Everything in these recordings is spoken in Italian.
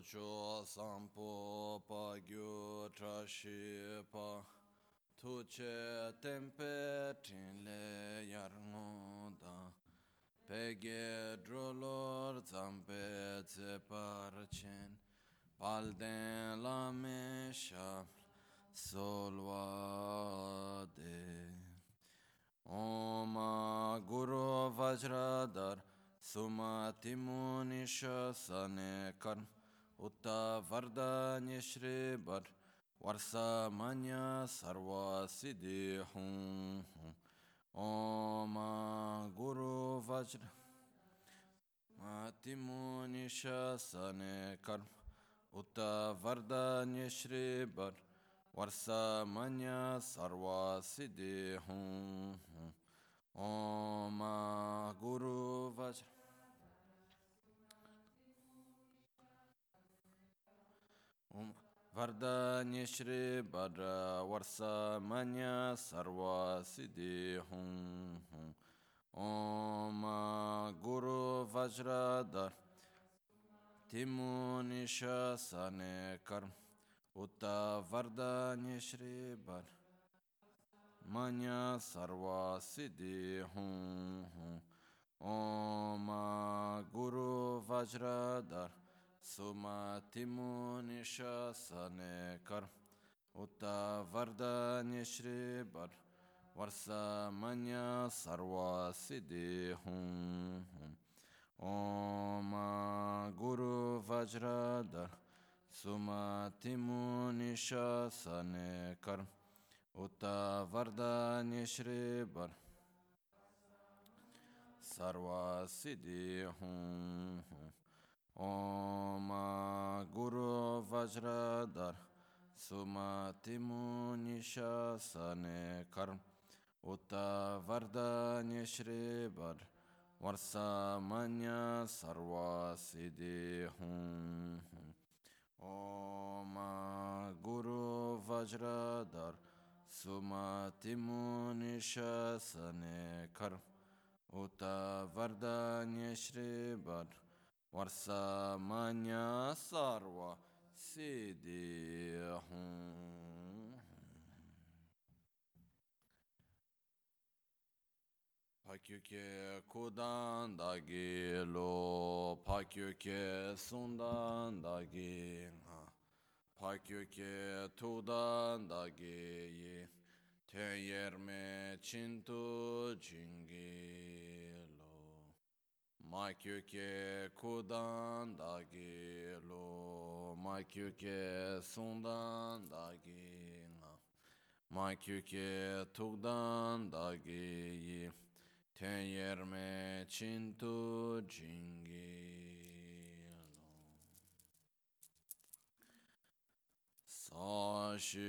Tocho Sampo Pagyu Trashipa Tuche Tempe Tinle Yarnoda Peghe Drolor Zampe Tseparchen Palden Lame Shab Solwade Om Guru Vajradar Sumati Munisha Sanekar Utta Varda Nishribar Varsa Manya Sarva Siddhi Hum Om Guru Vajra Mati Munisha Sanekar Utta Varda Nishribar Varsa Manya Sarva Siddhi Hum Om Guru Vajra Varda Nishri Badra Varsa Manya Sarva Siddhi Hum Om Guru Vajradar Timunisha Sanekar Uta Varda Nishri Badra Manya Sarva Siddhi Hum Om Guru Vajradar Sumati Munisha Sanekar Uta Varda Nishribar Varsa Manya Sarva Siddhi Hum Om Guru Vajradar Sumati Munisha Sanekar Uta Varda Nishribar Sarva Siddhi Hum Om Guru Vajradar Sumati Munisha Sanekar Uta Varda Nishribar Varsa Manya Sarva Siddhi Hum Om Guru Vajradar Sumati Munisha Sanekar Uta Varda Nishribar Varsa Manya Sarva Siddhi Hum Pakyuke Kudandagi Lo Pakyuke Sundandagi Pakyuke Tudandagi Teyerme Chintu Jingi Makyuke kudandagi lo, makyuke sundandagi na, makyuke tugdandagi, tenyerme chintu jingi lo. Sashi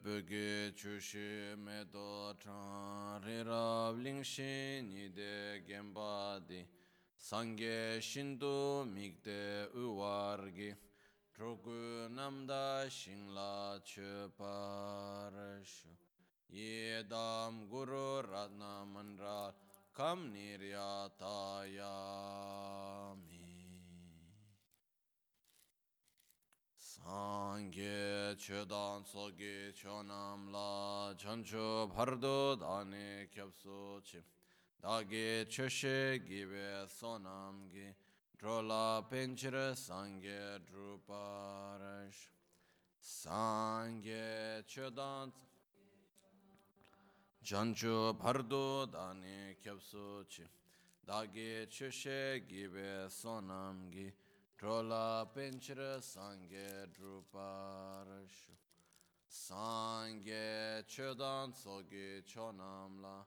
buge chushi medo tran rirabling shini de gembadi. Sange shindu migde uvargi, trogu namda shingla chuparashu. Yedam guru ratna mandra kam niryatayami. Sange chudan sogi chonam la chanchu bhardu dhani kyapsu chim. Dagi chushe give sonamgi, drola pinchira sange druparash, sange chudant, janchu bhardu dani kyapsuchi, dagi chushe give sonamgi, drola pinchira sange druparash, sange chudant sogi chonamla.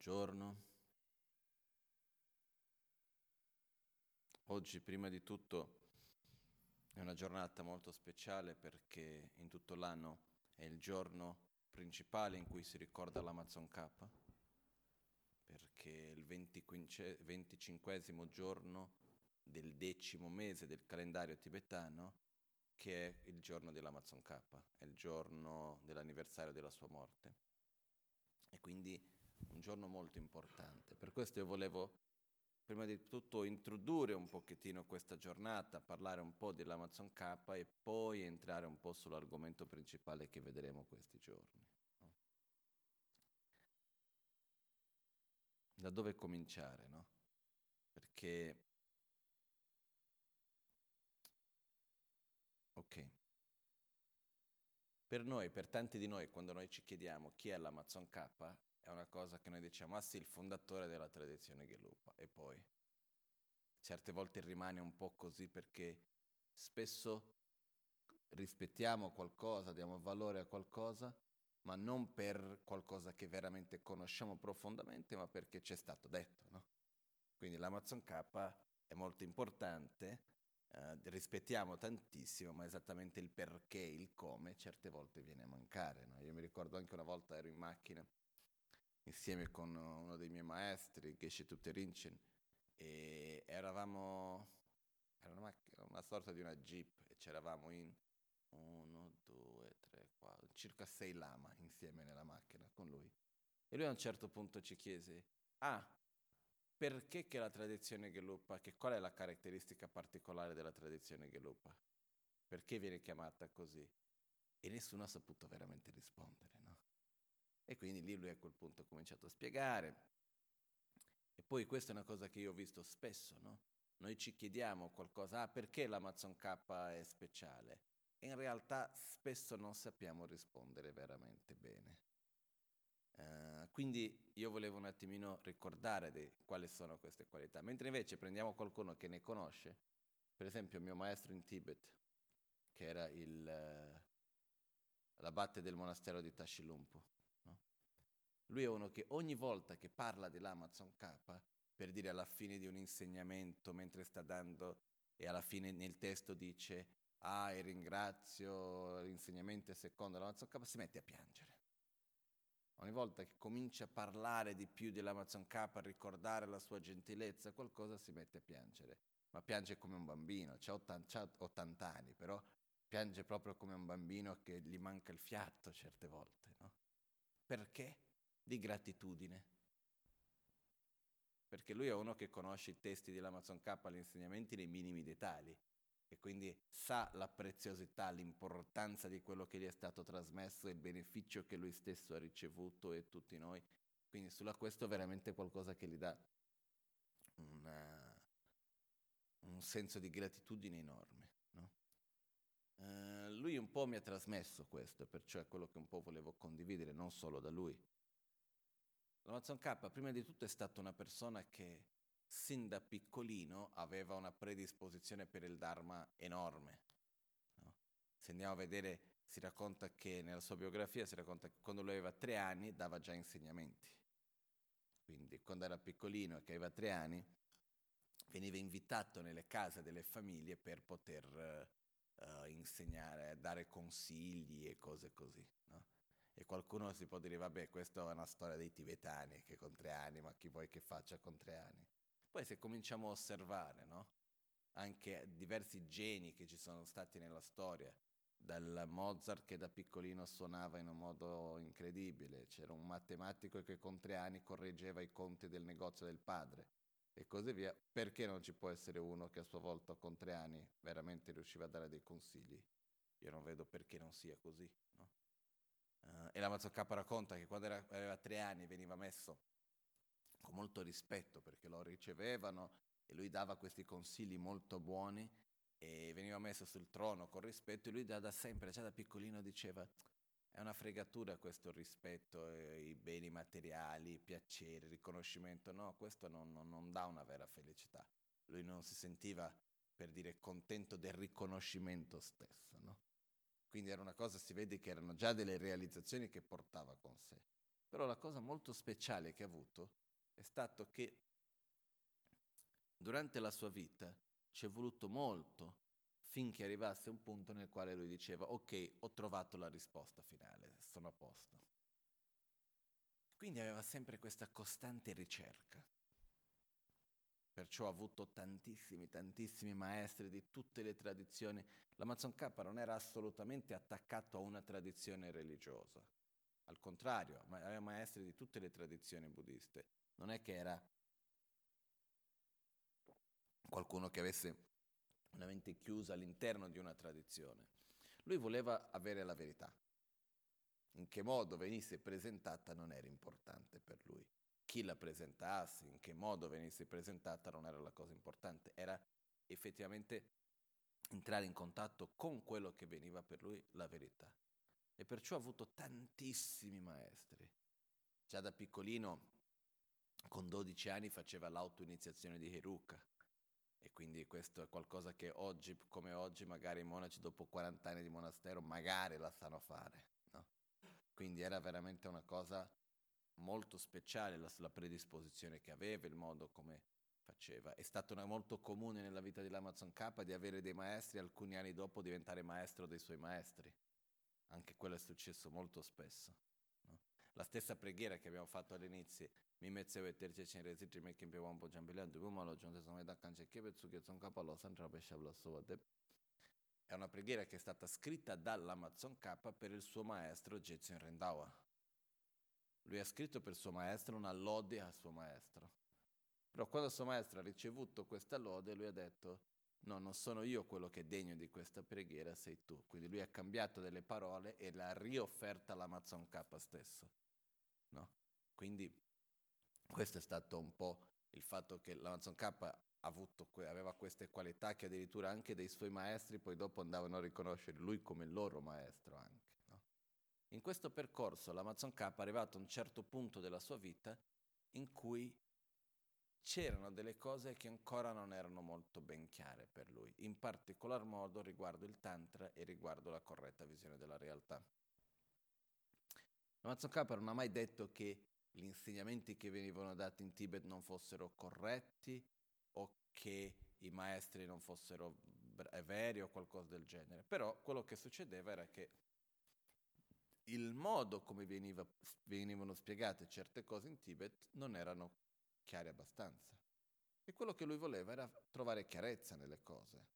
Buongiorno, Oggi prima di tutto è una giornata molto speciale perché in tutto l'anno è il giorno principale in cui si ricorda Lama Tsongkhapa, perché è il 25esimo giorno del 10° mese del calendario tibetano, che è il giorno di Lama Tsongkhapa, è il giorno dell'anniversario della sua morte. E quindi un giorno molto importante. Per questo io volevo prima di tutto introdurre un pochettino questa giornata, parlare un po' della Lama Tsongkhapa e poi entrare un po' sull'argomento principale che vedremo questi giorni. No? Da dove cominciare, no? Perché... ok. Per noi, per tanti di noi, quando noi ci chiediamo chi è la Lama Tsongkhapa, è una cosa che noi diciamo, ah sì, il fondatore della tradizione Gelugpa, e poi certe volte rimane un po' così perché spesso rispettiamo qualcosa, diamo valore a qualcosa, ma non per qualcosa che veramente conosciamo profondamente, ma perché ci è stato detto, no? Quindi la Lama Tsongkhapa è molto importante, rispettiamo tantissimo, ma esattamente il perché, il come, certe volte viene a mancare, no? Io mi ricordo anche una volta ero in macchina insieme con uno dei miei maestri, Geshe Tutte Rinchen, e eravamo, era una sorta di una jeep, e c'eravamo in 1, 2, 3, 4, circa 6 lama insieme nella macchina con lui. E lui a un certo punto ci chiese, ah, perché che la tradizione Gelugpa, che qual è la caratteristica particolare della tradizione Gelugpa? Perché viene chiamata così? E nessuno ha saputo veramente rispondere, no? E quindi lì lui a quel punto ha cominciato a spiegare. E poi questa è una cosa che io ho visto spesso, no? Noi ci chiediamo qualcosa, ah, perché la Lama Tsongkhapa è speciale? E in realtà spesso non sappiamo rispondere veramente bene. Quindi io volevo un attimino ricordare quali sono queste qualità. Mentre invece prendiamo qualcuno che ne conosce, per esempio il mio maestro in Tibet, che era l'abate del monastero di Tashi Lhunpo. Lui è uno che ogni volta che parla di Lama Tsongkhapa, per dire alla fine di un insegnamento, mentre sta dando, e alla fine nel testo dice «Ah, e ringrazio l'insegnamento secondo Lama Tsongkhapa», si mette a piangere. Ogni volta che comincia a parlare di più di Lama Tsongkhapa, a ricordare la sua gentilezza, qualcosa, si mette a piangere. Ma piange come un bambino, c'ha 80 anni, però piange proprio come un bambino che gli manca il fiato certe volte, no? Perché? Di gratitudine, perché lui è uno che conosce i testi di Lama Tsongkhapa, gli insegnamenti nei minimi dettagli, e quindi sa la preziosità, l'importanza di quello che gli è stato trasmesso e il beneficio che lui stesso ha ricevuto e tutti noi. Quindi sulla questo è veramente qualcosa che gli dà un senso di gratitudine enorme, no? Lui un po' mi ha trasmesso questo, perciò è quello che un po' volevo condividere, non solo da lui. Lama Tsongkhapa prima di tutto è stata una persona che sin da piccolino aveva una predisposizione per il Dharma enorme, no? Se andiamo a vedere, si racconta che nella sua biografia si racconta che quando lui aveva 3 anni dava già insegnamenti. Quindi quando era piccolino e che aveva 3 anni veniva invitato nelle case delle famiglie per poter insegnare, dare consigli e cose così, no? E qualcuno si può dire, vabbè, questa è una storia dei tibetani, che con 3 anni, ma chi vuoi che faccia con 3 anni? Poi se cominciamo a osservare, no? Anche diversi geni che ci sono stati nella storia, dal Mozart che da piccolino suonava in un modo incredibile, c'era un matematico che con 3 anni correggeva i conti del negozio del padre, e così via. Perché non ci può essere uno che a sua volta con 3 anni veramente riusciva a dare dei consigli? Io non vedo perché non sia così, no? E Lama Tsongkhapa racconta che quando aveva 3 anni veniva messo con molto rispetto, perché lo ricevevano e lui dava questi consigli molto buoni e veniva messo sul trono con rispetto, e lui da sempre, già da piccolino, diceva è una fregatura questo rispetto, i beni materiali, i piaceri, il riconoscimento, no, questo non dà una vera felicità. Lui non si sentiva, per dire, contento del riconoscimento stesso, no? Quindi era una cosa, si vede che erano già delle realizzazioni che portava con sé. Però la cosa molto speciale che ha avuto è stato che durante la sua vita ci è voluto molto finché arrivasse un punto nel quale lui diceva: ok, ho trovato la risposta finale, sono a posto. Quindi aveva sempre questa costante ricerca. Perciò ha avuto tantissimi maestri di tutte le tradizioni. Lama Tsongkhapa non era assolutamente attaccato a una tradizione religiosa. Al contrario, aveva maestri di tutte le tradizioni buddiste. Non è che era qualcuno che avesse una mente chiusa all'interno di una tradizione. Lui voleva avere la verità. In che modo venisse presentata non era importante per lui. Chi la presentasse, in che modo venisse presentata non era la cosa importante, era effettivamente entrare in contatto con quello che veniva per lui la verità. E perciò ha avuto tantissimi maestri. Già da piccolino, con 12 anni, faceva l'autoiniziazione di Heruka, e quindi questo è qualcosa che oggi, come oggi, magari i monaci dopo 40 anni di monastero magari la sanno fare, no? Quindi era veramente una cosa molto speciale la predisposizione che aveva, il modo come faceva. È stato molto comune nella vita di Lama Tsongkhapa di avere dei maestri, alcuni anni dopo diventare maestro dei suoi maestri. Anche quello è successo molto spesso, no? La stessa preghiera che abbiamo fatto all'inizio, è una preghiera che è stata scritta da Lama Tsongkhapa per il suo maestro Gezin Rendawa. Lui ha scritto per suo maestro una lode al suo maestro. Però quando il suo maestro ha ricevuto questa lode, lui ha detto: no, non sono io quello che è degno di questa preghiera, sei tu. Quindi lui ha cambiato delle parole e l'ha riofferta Lama Tsongkhapa stesso, no? Quindi questo è stato un po' il fatto che Lama Tsongkhapa aveva queste qualità che addirittura anche dei suoi maestri poi dopo andavano a riconoscere lui come il loro maestro anche. In questo percorso Lama Tsongkhapa è arrivato a un certo punto della sua vita in cui c'erano delle cose che ancora non erano molto ben chiare per lui, in particolar modo riguardo il Tantra e riguardo la corretta visione della realtà. Lama Tsongkhapa non ha mai detto che gli insegnamenti che venivano dati in Tibet non fossero corretti o che i maestri non fossero veri o qualcosa del genere, però quello che succedeva era che il modo come venivano spiegate certe cose in Tibet non erano chiare abbastanza. E quello che lui voleva era trovare chiarezza nelle cose.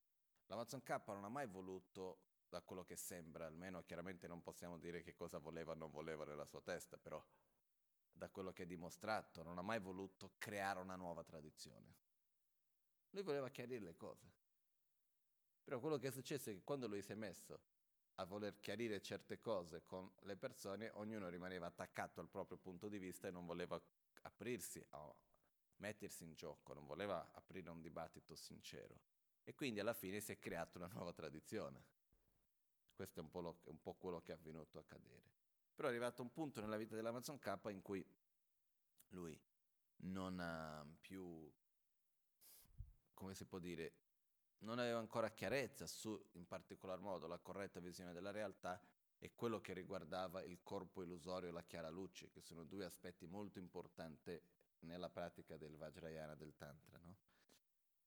Lama Tsongkhapa non ha mai voluto, da quello che sembra, almeno chiaramente non possiamo dire che cosa voleva o non voleva nella sua testa, però da quello che è dimostrato, non ha mai voluto creare una nuova tradizione. Lui voleva chiarire le cose. Però quello che è successo è che quando lui si è messo a voler chiarire certe cose con le persone, ognuno rimaneva attaccato al proprio punto di vista e non voleva aprirsi a mettersi in gioco, non voleva aprire un dibattito sincero. E quindi alla fine si è creata una nuova tradizione. Questo è un po' quello che è avvenuto a cadere. Però è arrivato un punto nella vita della Lama Tsongkhapa in cui lui non ha più, come si può dire, non aveva ancora chiarezza su, in particolar modo, la corretta visione della realtà e quello che riguardava il corpo illusorio e la chiara luce, che sono due aspetti molto importanti nella pratica del Vajrayana, del Tantra, no?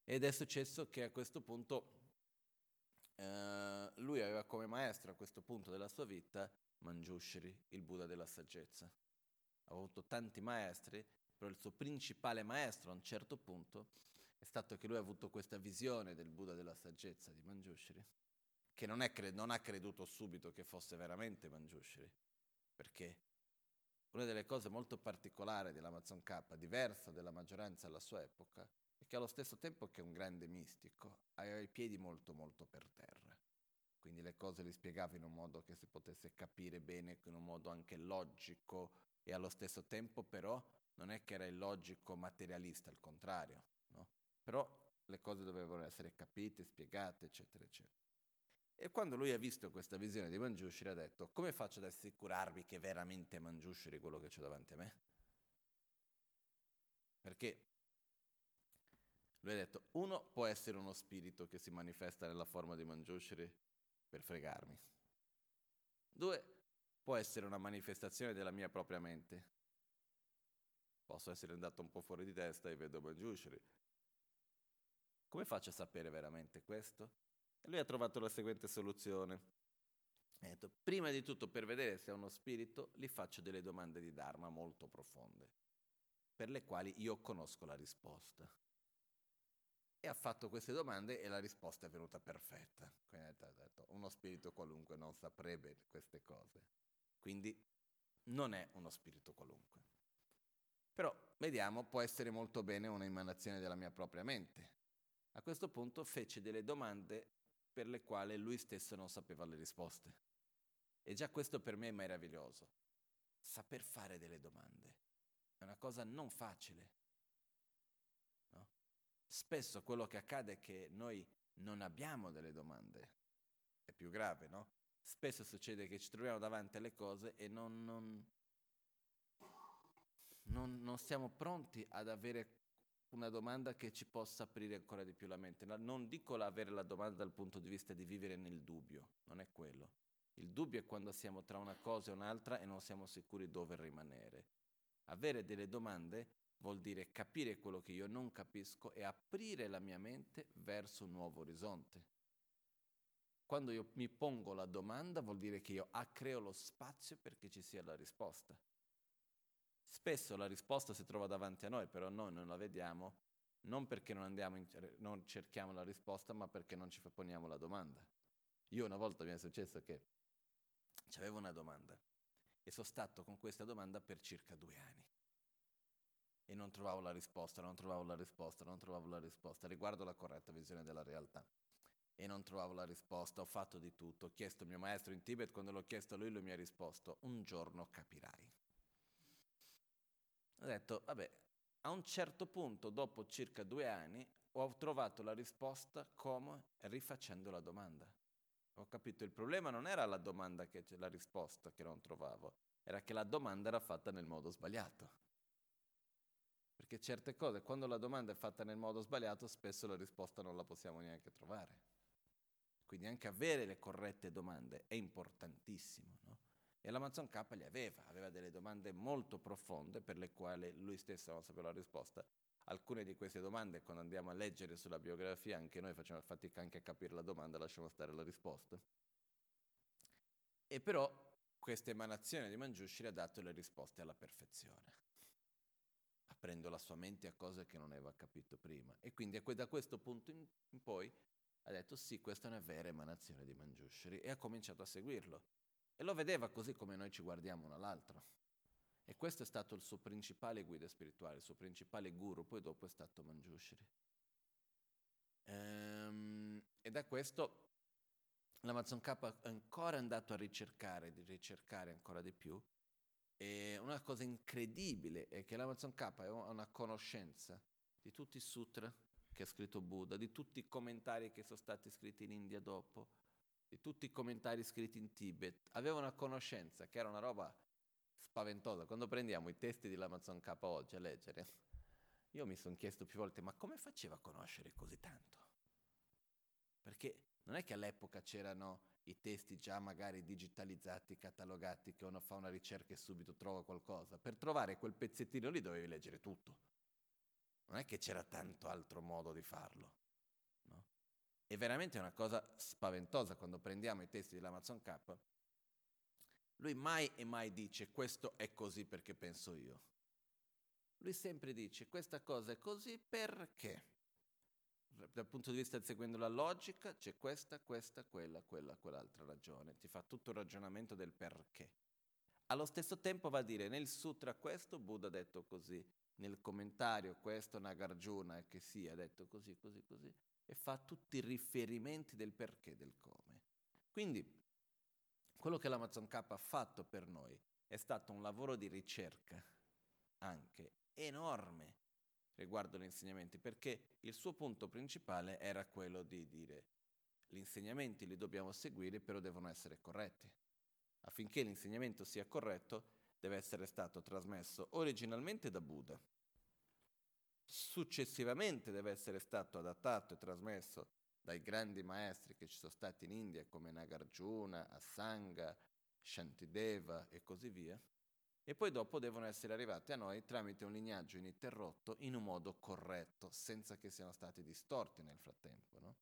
Ed è successo che a questo punto lui aveva come maestro, a questo punto della sua vita, Manjushri, il Buddha della saggezza. Aveva avuto tanti maestri, però il suo principale maestro a un certo punto è stato che lui ha avuto questa visione del Buddha della saggezza di Manjushri, che non ha creduto subito che fosse veramente Manjushri, perché una delle cose molto particolari della Lama Tsongkhapa, diversa dalla maggioranza alla sua epoca, è che allo stesso tempo che è un grande mistico, aveva i piedi molto per terra. Quindi le cose le spiegava in un modo che si potesse capire bene, in un modo anche logico, e allo stesso tempo però non è che era illogico materialista, al contrario, no? Però le cose dovevano essere capite, spiegate, eccetera, eccetera. E quando lui ha visto questa visione di Manjushri ha detto: come faccio ad assicurarvi che è veramente Manjushri quello che c'è davanti a me? Perché lui ha detto: uno, può essere uno spirito che si manifesta nella forma di Manjushri per fregarmi. Due, può essere una manifestazione della mia propria mente. Posso essere andato un po' fuori di testa e vedo Manjushri. Come faccio a sapere veramente questo? E lui ha trovato la seguente soluzione. Ha detto, prima di tutto, per vedere se è uno spirito, gli faccio delle domande di Dharma molto profonde, per le quali io conosco la risposta. E ha fatto queste domande e la risposta è venuta perfetta. Quindi ha detto, uno spirito qualunque non saprebbe queste cose. Quindi non è uno spirito qualunque. Però, vediamo, può essere molto bene un'emanazione della mia propria mente. A questo punto fece delle domande per le quali lui stesso non sapeva le risposte. E già questo per me è meraviglioso. Saper fare delle domande è una cosa non facile. No? Spesso quello che accade è che noi non abbiamo delle domande. È più grave, no? Spesso succede che ci troviamo davanti alle cose e non siamo pronti ad avere una domanda che ci possa aprire ancora di più la mente. Non dico avere la domanda dal punto di vista di vivere nel dubbio, non è quello. Il dubbio è quando siamo tra una cosa e un'altra e non siamo sicuri dove rimanere. Avere delle domande vuol dire capire quello che io non capisco e aprire la mia mente verso un nuovo orizzonte. Quando io mi pongo la domanda vuol dire che io creo lo spazio perché ci sia la risposta. Spesso la risposta si trova davanti a noi, però noi non la vediamo, non perché non cerchiamo la risposta, ma perché non ci poniamo la domanda. Io una volta mi è successo che avevo una domanda e sono stato con questa domanda per circa 2 anni e non trovavo la risposta riguardo la corretta visione della realtà. E non trovavo la risposta, ho fatto di tutto, ho chiesto al mio maestro in Tibet, quando l'ho chiesto a lui mi ha risposto, un giorno capirai. Ho detto, vabbè, a un certo punto, dopo circa 2 anni, ho trovato la risposta come rifacendo la domanda. Ho capito, il problema non era la domanda che la risposta che non trovavo, era che la domanda era fatta nel modo sbagliato. Perché certe cose, quando la domanda è fatta nel modo sbagliato, spesso la risposta non la possiamo neanche trovare. Quindi anche avere le corrette domande è importantissimo, no? E Lama Tsongkhapa le aveva delle domande molto profonde per le quali lui stesso non sapeva la risposta. Alcune di queste domande, quando andiamo a leggere sulla biografia, anche noi facciamo fatica anche a capire la domanda, lasciamo stare la risposta. E però questa emanazione di Manjushri ha dato le risposte alla perfezione, aprendo la sua mente a cose che non aveva capito prima. E quindi da questo punto in poi ha detto sì, questa è una vera emanazione di Manjushri e ha cominciato a seguirlo. E lo vedeva così come noi ci guardiamo uno all'altro. E questo è stato il suo principale guida spirituale, il suo principale guru, poi dopo è stato Manjushri. E da questo Lama Tsongkhapa è ancora andato a ricercare ancora di più. E una cosa incredibile è che Lama Tsongkhapa ha una conoscenza di tutti i sutra che ha scritto Buddha, di tutti i commentari che sono stati scritti in India dopo, di tutti i commentari scritti in Tibet, aveva una conoscenza che era una roba spaventosa. Quando prendiamo i testi di Lama Tsongkhapa oggi a leggere, io mi sono chiesto più volte, ma come faceva a conoscere così tanto? Perché non è che all'epoca c'erano i testi già magari digitalizzati, catalogati, che uno fa una ricerca e subito trova qualcosa. Per trovare quel pezzettino lì dovevi leggere tutto. Non è che c'era tanto altro modo di farlo. È veramente una cosa spaventosa quando prendiamo i testi della Lama Tsongkhapa. Lui mai e mai dice questo è così perché penso io. Lui sempre dice questa cosa è così perché. Dal punto di vista seguendo la logica c'è questa, quella, quell'altra ragione. Ti fa tutto il ragionamento del perché. Allo stesso tempo va a dire nel sutra questo Buddha ha detto così, nel commentario questo Nagarjuna che sia ha detto così. E fa tutti i riferimenti del perché, del come. Quindi, quello che Lama Tsongkhapa ha fatto per noi è stato un lavoro di ricerca, anche enorme, riguardo agli insegnamenti, perché il suo punto principale era quello di dire gli insegnamenti li dobbiamo seguire, però devono essere corretti. Affinché l'insegnamento sia corretto, deve essere stato trasmesso originalmente da Buddha, successivamente deve essere stato adattato e trasmesso dai grandi maestri che ci sono stati in India come Nagarjuna, Asanga, Shantideva e così via, e poi dopo devono essere arrivati a noi tramite un lignaggio ininterrotto in un modo corretto, senza che siano stati distorti nel frattempo, no?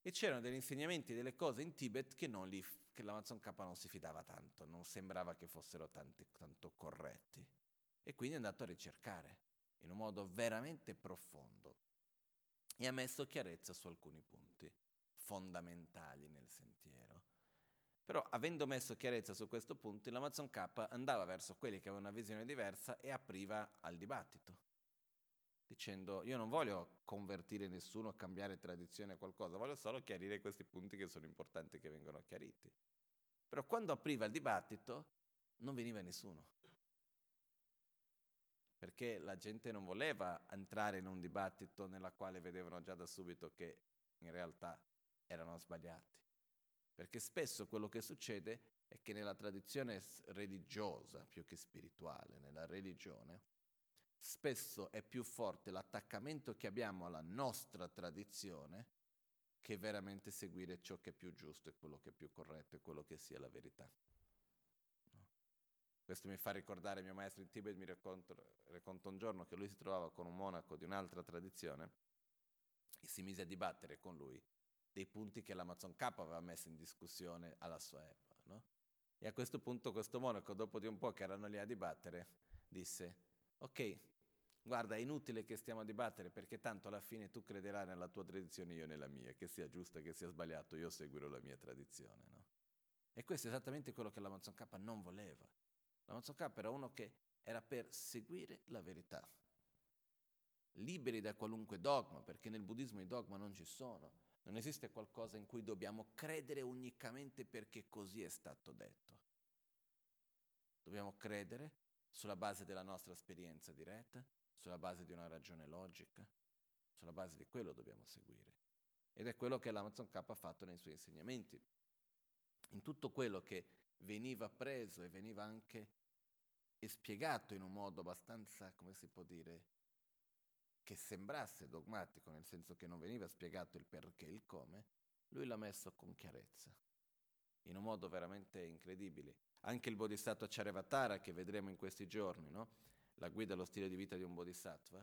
E c'erano degli insegnamenti, delle cose in Tibet che Lama Tsongkhapa non si fidava tanto, non sembrava che fossero tanto corretti, e quindi è andato a ricercare in un modo veramente profondo e ha messo chiarezza su alcuni punti fondamentali nel sentiero. Però, avendo messo chiarezza su questo punto, Lama Tsongkhapa andava verso quelli che avevano una visione diversa e apriva al dibattito, dicendo: io non voglio convertire nessuno, cambiare tradizione o qualcosa, voglio solo chiarire questi punti che sono importanti che vengono chiariti. Però quando apriva il dibattito non veniva nessuno, perché la gente non voleva entrare in un dibattito nella quale vedevano già da subito che in realtà erano sbagliati. Perché spesso quello che succede è che nella tradizione religiosa, più che spirituale, nella religione, spesso è più forte l'attaccamento che abbiamo alla nostra tradizione che veramente seguire ciò che è più giusto e quello che è più corretto e quello che sia la verità. No? Questo mi fa ricordare mio maestro in Tibet, mi racconta un giorno che lui si trovava con un monaco di un'altra tradizione e si mise a dibattere con lui dei punti che Lama Tsongkhapa aveva messo in discussione alla sua epoca, no? E a questo punto questo monaco, dopo di un po' che erano lì a dibattere, disse: ok, guarda, è inutile che stiamo a dibattere, perché tanto alla fine tu crederai nella tua tradizione, io nella mia, che sia giusta, che sia sbagliato, io seguirò la mia tradizione, no? E questo è esattamente quello che Lama Tsongkhapa non voleva. Lama Tsongkhapa era uno che era per seguire la verità, liberi da qualunque dogma, perché nel buddismo i dogma non ci sono. Non esiste qualcosa in cui dobbiamo credere unicamente perché così è stato detto. Dobbiamo credere sulla base della nostra esperienza diretta, sulla base di una ragione logica, sulla base di quello dobbiamo seguire. Ed è quello che Lama Tsongkhapa ha fatto nei suoi insegnamenti. In tutto quello che veniva preso e veniva anche spiegato in un modo abbastanza, come si può dire, che sembrasse dogmatico, nel senso che non veniva spiegato il perché e il come, lui l'ha messo con chiarezza, in un modo veramente incredibile. Anche il Bodhisattvacharyavatara, che vedremo in questi giorni, no? La guida allo stile di vita di un Bodhisattva,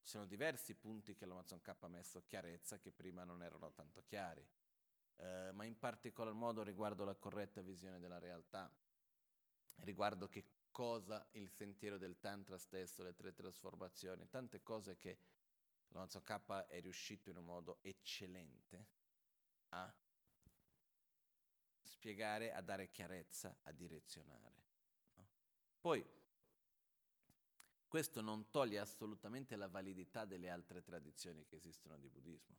ci sono diversi punti che Lama Tsongkhapa ha messo chiarezza che prima non erano tanto chiari, ma in particolar modo riguardo la corretta visione della realtà, riguardo che cosa il sentiero del Tantra stesso, le tre trasformazioni, tante cose che Lama Tsongkhapa è riuscito in un modo eccellente a spiegare, a dare chiarezza, a direzionare. No? Poi, questo non toglie assolutamente la validità delle altre tradizioni che esistono di buddismo.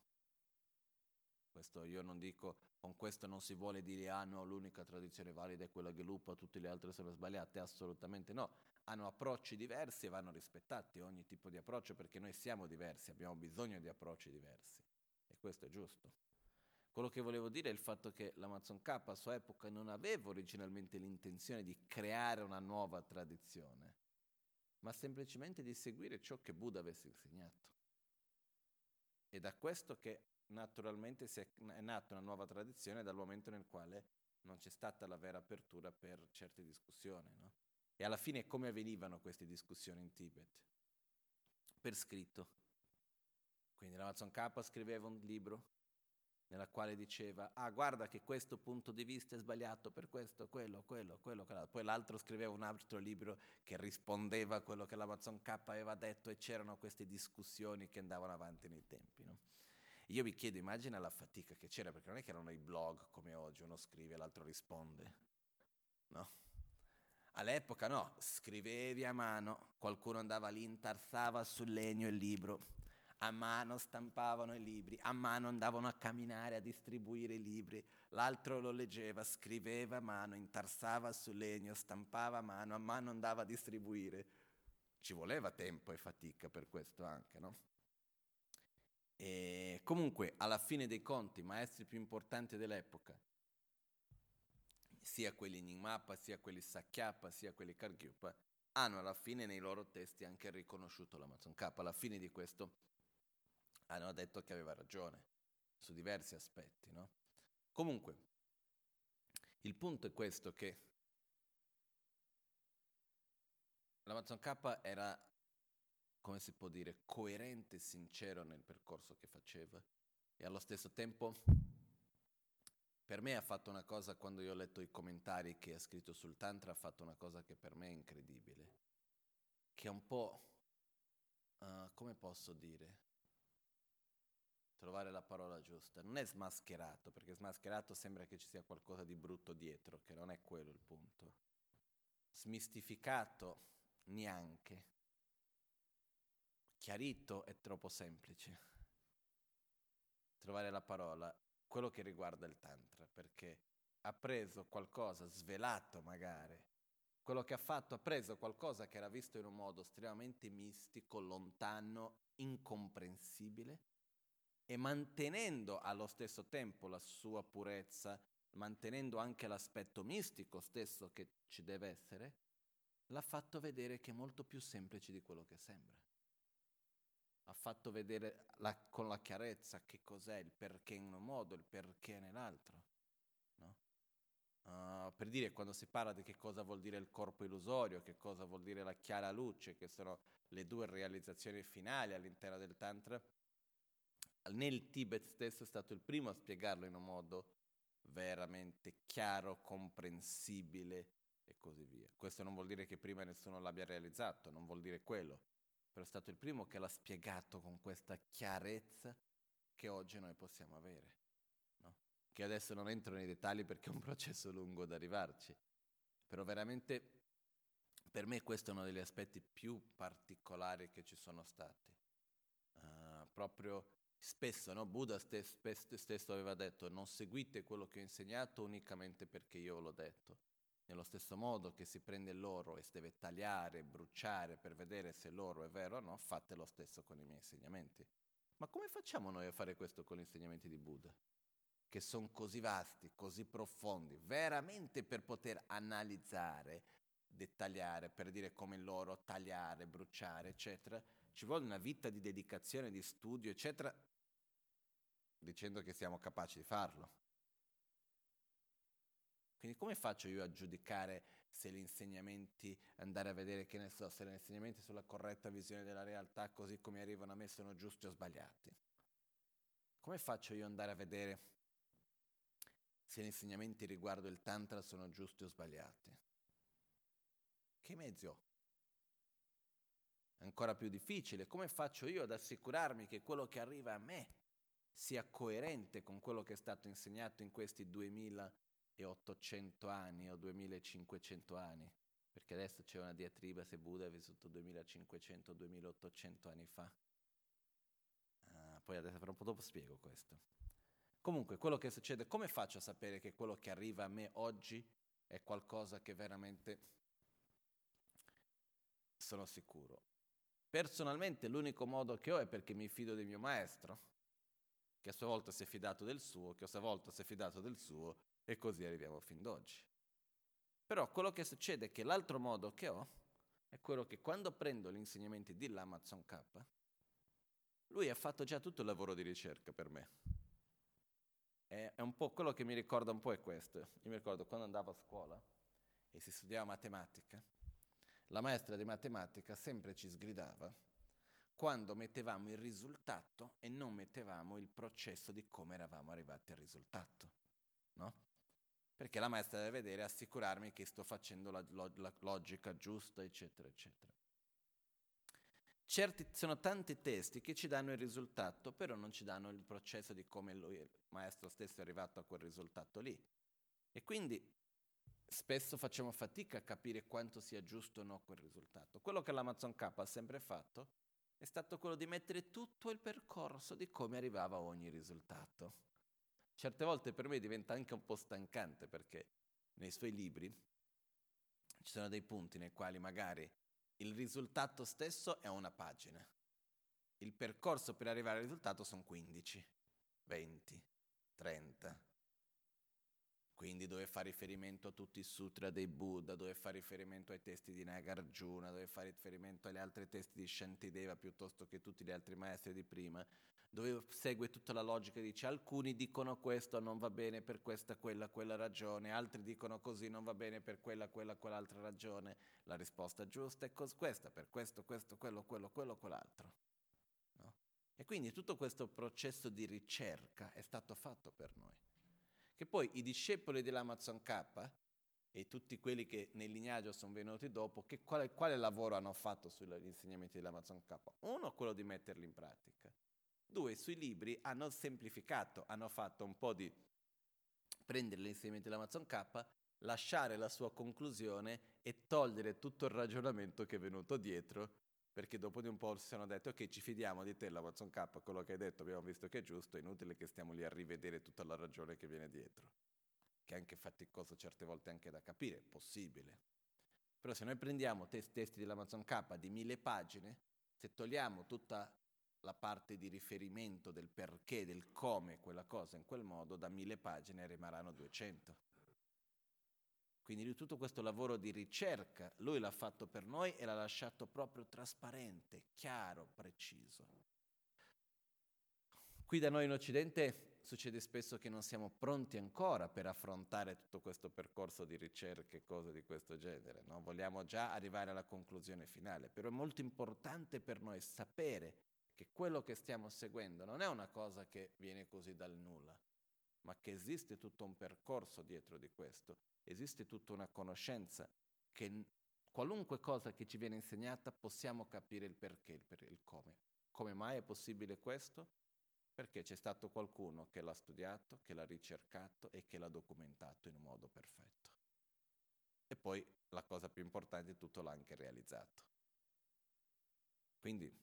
Questo io non dico, con questo non si vuole dire ah no, l'unica tradizione valida è quella Gelugpa, tutte le altre sono sbagliate, assolutamente no. Hanno approcci diversi e vanno rispettati ogni tipo di approccio, perché noi siamo diversi, abbiamo bisogno di approcci diversi, e questo è giusto. Quello che volevo dire è il fatto che Lama Tsongkhapa a sua epoca non aveva originalmente l'intenzione di creare una nuova tradizione, ma semplicemente di seguire ciò che Buddha avesse insegnato. E da questo che naturalmente è nata una nuova tradizione, dal momento nel quale non c'è stata la vera apertura per certe discussioni, no? E alla fine come avvenivano queste discussioni in Tibet? Per scritto. Quindi Lama Tsongkhapa scriveva un libro nella quale diceva ah guarda che questo punto di vista è sbagliato per questo, quello. Poi l'altro scriveva un altro libro che rispondeva a quello che Lama Tsongkhapa aveva detto, e c'erano queste discussioni che andavano avanti nei tempi, no? Io mi chiedo, immagina la fatica che c'era, perché non è che erano i blog come oggi, uno scrive e l'altro risponde, no? All'epoca no, scrivevi a mano, qualcuno andava lì, intarsava sul legno il libro, a mano stampavano i libri, a mano andavano a camminare, a distribuire i libri, l'altro lo leggeva, scriveva a mano, intarsava sul legno, stampava a mano andava a distribuire. Ci voleva tempo e fatica per questo anche, no? E comunque, alla fine dei conti, i maestri più importanti dell'epoca, sia quelli Nyingma, sia quelli Sakya, sia quelli Kagyu, hanno alla fine nei loro testi anche riconosciuto Lama Tsongkhapa. Alla fine di questo hanno detto che aveva ragione su diversi aspetti, no? Comunque, il punto è questo, che Lama Tsongkhapa era, come si può dire, coerente e sincero nel percorso che faceva, e allo stesso tempo per me ha fatto una cosa, quando io ho letto i commentari che ha scritto sul Tantra, ha fatto una cosa che per me è incredibile, che è un po', come posso dire, trovare la parola giusta, non è smascherato, perché smascherato sembra che ci sia qualcosa di brutto dietro, che non è quello il punto, smistificato neanche, chiarito è troppo semplice, trovare la parola, quello che riguarda il Tantra, perché ha preso qualcosa, svelato magari, quello che ha fatto, ha preso qualcosa che era visto in un modo estremamente mistico, lontano, incomprensibile, e mantenendo allo stesso tempo la sua purezza, mantenendo anche l'aspetto mistico stesso che ci deve essere, l'ha fatto vedere che è molto più semplice di quello che sembra. Ha fatto vedere con la chiarezza che cos'è, il perché in un modo, il perché nell'altro. No? Per dire, quando si parla di che cosa vuol dire il corpo illusorio, che cosa vuol dire la chiara luce, che sono le due realizzazioni finali all'interno del Tantra, nel Tibet stesso è stato il primo a spiegarlo in un modo veramente chiaro, comprensibile e così via. Questo non vuol dire che prima nessuno l'abbia realizzato, non vuol dire quello, però è stato il primo che l'ha spiegato con questa chiarezza che oggi noi possiamo avere, no? Che adesso non entro nei dettagli perché è un processo lungo ad arrivarci, però veramente per me questo è uno degli aspetti più particolari che ci sono stati, proprio. Spesso, no? Buddha stesso aveva detto: non seguite quello che ho insegnato unicamente perché io l'ho detto. Nello stesso modo che si prende l'oro e si deve tagliare, bruciare per vedere se l'oro è vero o no, fate lo stesso con i miei insegnamenti. Ma come facciamo noi a fare questo con gli insegnamenti di Buddha? Che sono così vasti, così profondi, veramente per poter analizzare, dettagliare, per dire come l'oro, tagliare, bruciare, eccetera. Ci vuole una vita di dedicazione, di studio, eccetera, dicendo che siamo capaci di farlo. Quindi come faccio io a giudicare se gli insegnamenti, andare a vedere, che ne so, se gli insegnamenti sulla corretta visione della realtà, così come arrivano a me, sono giusti o sbagliati? Come faccio io andare a vedere se gli insegnamenti riguardo il Tantra sono giusti o sbagliati? Che mezzi ho? Ancora più difficile, come faccio io ad assicurarmi che quello che arriva a me sia coerente con quello che è stato insegnato in questi 2800 anni o 2500 anni? Perché adesso c'è una diatriba se Buddha è vissuto 2500 o 2800 anni fa. Poi adesso fra un po' dopo spiego questo. Comunque, quello che succede, come faccio a sapere che quello che arriva a me oggi è qualcosa che veramente sono sicuro? Personalmente l'unico modo che ho è perché mi fido del mio maestro, che a sua volta si è fidato del suo, che a sua volta si è fidato del suo, e così arriviamo fin d'oggi. Però quello che succede è che l'altro modo che ho è quello che quando prendo gli insegnamenti di Lama Tsongkhapa, lui ha fatto già tutto il lavoro di ricerca per me. È un po' quello che mi ricorda un po' è questo. Io mi ricordo quando andavo a scuola e si studiava matematica, la maestra di matematica sempre ci sgridava quando mettevamo il risultato e non mettevamo il processo di come eravamo arrivati al risultato, no? Perché la maestra deve vedere, assicurarmi che sto facendo la logica giusta, eccetera, eccetera. Sono tanti testi che ci danno il risultato, però non ci danno il processo di come lui, il maestro stesso, è arrivato a quel risultato lì. E quindi spesso facciamo fatica a capire quanto sia giusto o no quel risultato. Quello che Lama Tsongkhapa ha sempre fatto è stato quello di mettere tutto il percorso di come arrivava a ogni risultato. Certe volte per me diventa anche un po' stancante, perché nei suoi libri ci sono dei punti nei quali magari il risultato stesso è una pagina, il percorso per arrivare al risultato sono 15, 20, 30. Quindi dove fa riferimento a tutti i sutra dei Buddha, dove fa riferimento ai testi di Nagarjuna, dove fa riferimento agli altri testi di Shantideva piuttosto che tutti gli altri maestri di prima, dove segue tutta la logica, dice alcuni dicono questo non va bene per questa, quella ragione, altri dicono così non va bene per quell'altra ragione, la risposta giusta è questa, per questo, quello, quell'altro. No? E quindi tutto questo processo di ricerca è stato fatto per noi. Che poi i discepoli di Lama Tsongkhapa e tutti quelli che nel lignaggio sono venuti dopo, che quale lavoro hanno fatto sugli insegnamenti di Lama Tsongkhapa? Uno, quello di metterli in pratica. Due, sui libri hanno semplificato, hanno fatto un po' di prendere l'insegnamento di Lama Tsongkhapa, lasciare la sua conclusione e togliere tutto il ragionamento che è venuto dietro, perché dopo di un po' si sono detto ok, ci fidiamo di te Lama Tsongkhapa, quello che hai detto abbiamo visto che è giusto, è inutile che stiamo lì a rivedere tutta la ragione che viene dietro, che è anche faticoso certe volte anche da capire, è possibile. Però se noi prendiamo testi di Lama Tsongkhapa di 1000 pagine, se togliamo tutta la parte di riferimento del perché, del come quella cosa in quel modo, da 1000 pagine rimarranno 200. Quindi tutto questo lavoro di ricerca lui l'ha fatto per noi e l'ha lasciato proprio trasparente, chiaro, preciso. Qui da noi in Occidente succede spesso che non siamo pronti ancora per affrontare tutto questo percorso di ricerca e cose di questo genere, no? Vogliamo già arrivare alla conclusione finale, però è molto importante per noi sapere che quello che stiamo seguendo non è una cosa che viene così dal nulla, ma che esiste tutto un percorso dietro di questo, esiste tutta una conoscenza che qualunque cosa che ci viene insegnata possiamo capire il perché, il come. Come mai è possibile questo? Perché c'è stato qualcuno che l'ha studiato, che l'ha ricercato e che l'ha documentato in un modo perfetto. E poi la cosa più importante è tutto l'ha anche realizzato. Quindi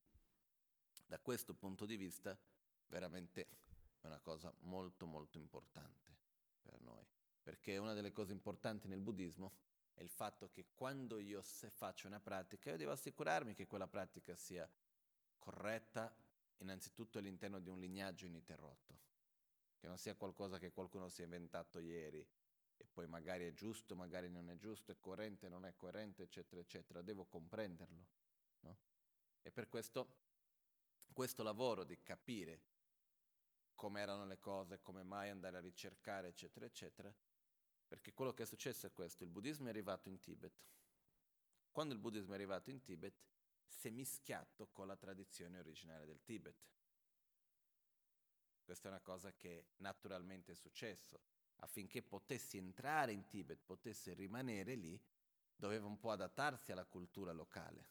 da questo punto di vista veramente è una cosa molto molto importante per noi, perché una delle cose importanti nel buddismo è il fatto che quando io faccio una pratica io devo assicurarmi che quella pratica sia corretta innanzitutto all'interno di un lignaggio ininterrotto, che non sia qualcosa che qualcuno si è inventato ieri e poi magari è giusto, magari non è giusto, è coerente, non è coerente, eccetera eccetera, devo comprenderlo, no? E per questo lavoro di capire come erano le cose, come mai andare a ricercare, eccetera eccetera. Perché quello che è successo è questo, il buddismo è arrivato in Tibet. Quando il buddismo è arrivato in Tibet, si è mischiato con la tradizione originaria del Tibet. Questa è una cosa che naturalmente è successo. Affinché potessi entrare in Tibet, potesse rimanere lì, doveva un po' adattarsi alla cultura locale.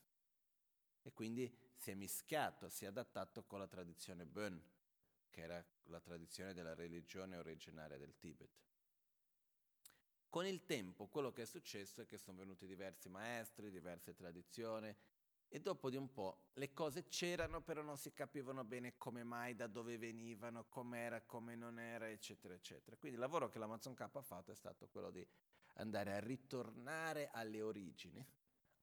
E quindi si è mischiato, si è adattato con la tradizione Bön, che era la tradizione della religione originaria del Tibet. Con il tempo quello che è successo è che sono venuti diversi maestri, diverse tradizioni e dopo di un po' le cose c'erano però non si capivano bene come mai, da dove venivano, com'era, come non era, eccetera eccetera. Quindi il lavoro che Lama Tsongkhapa ha fatto è stato quello di andare a ritornare alle origini,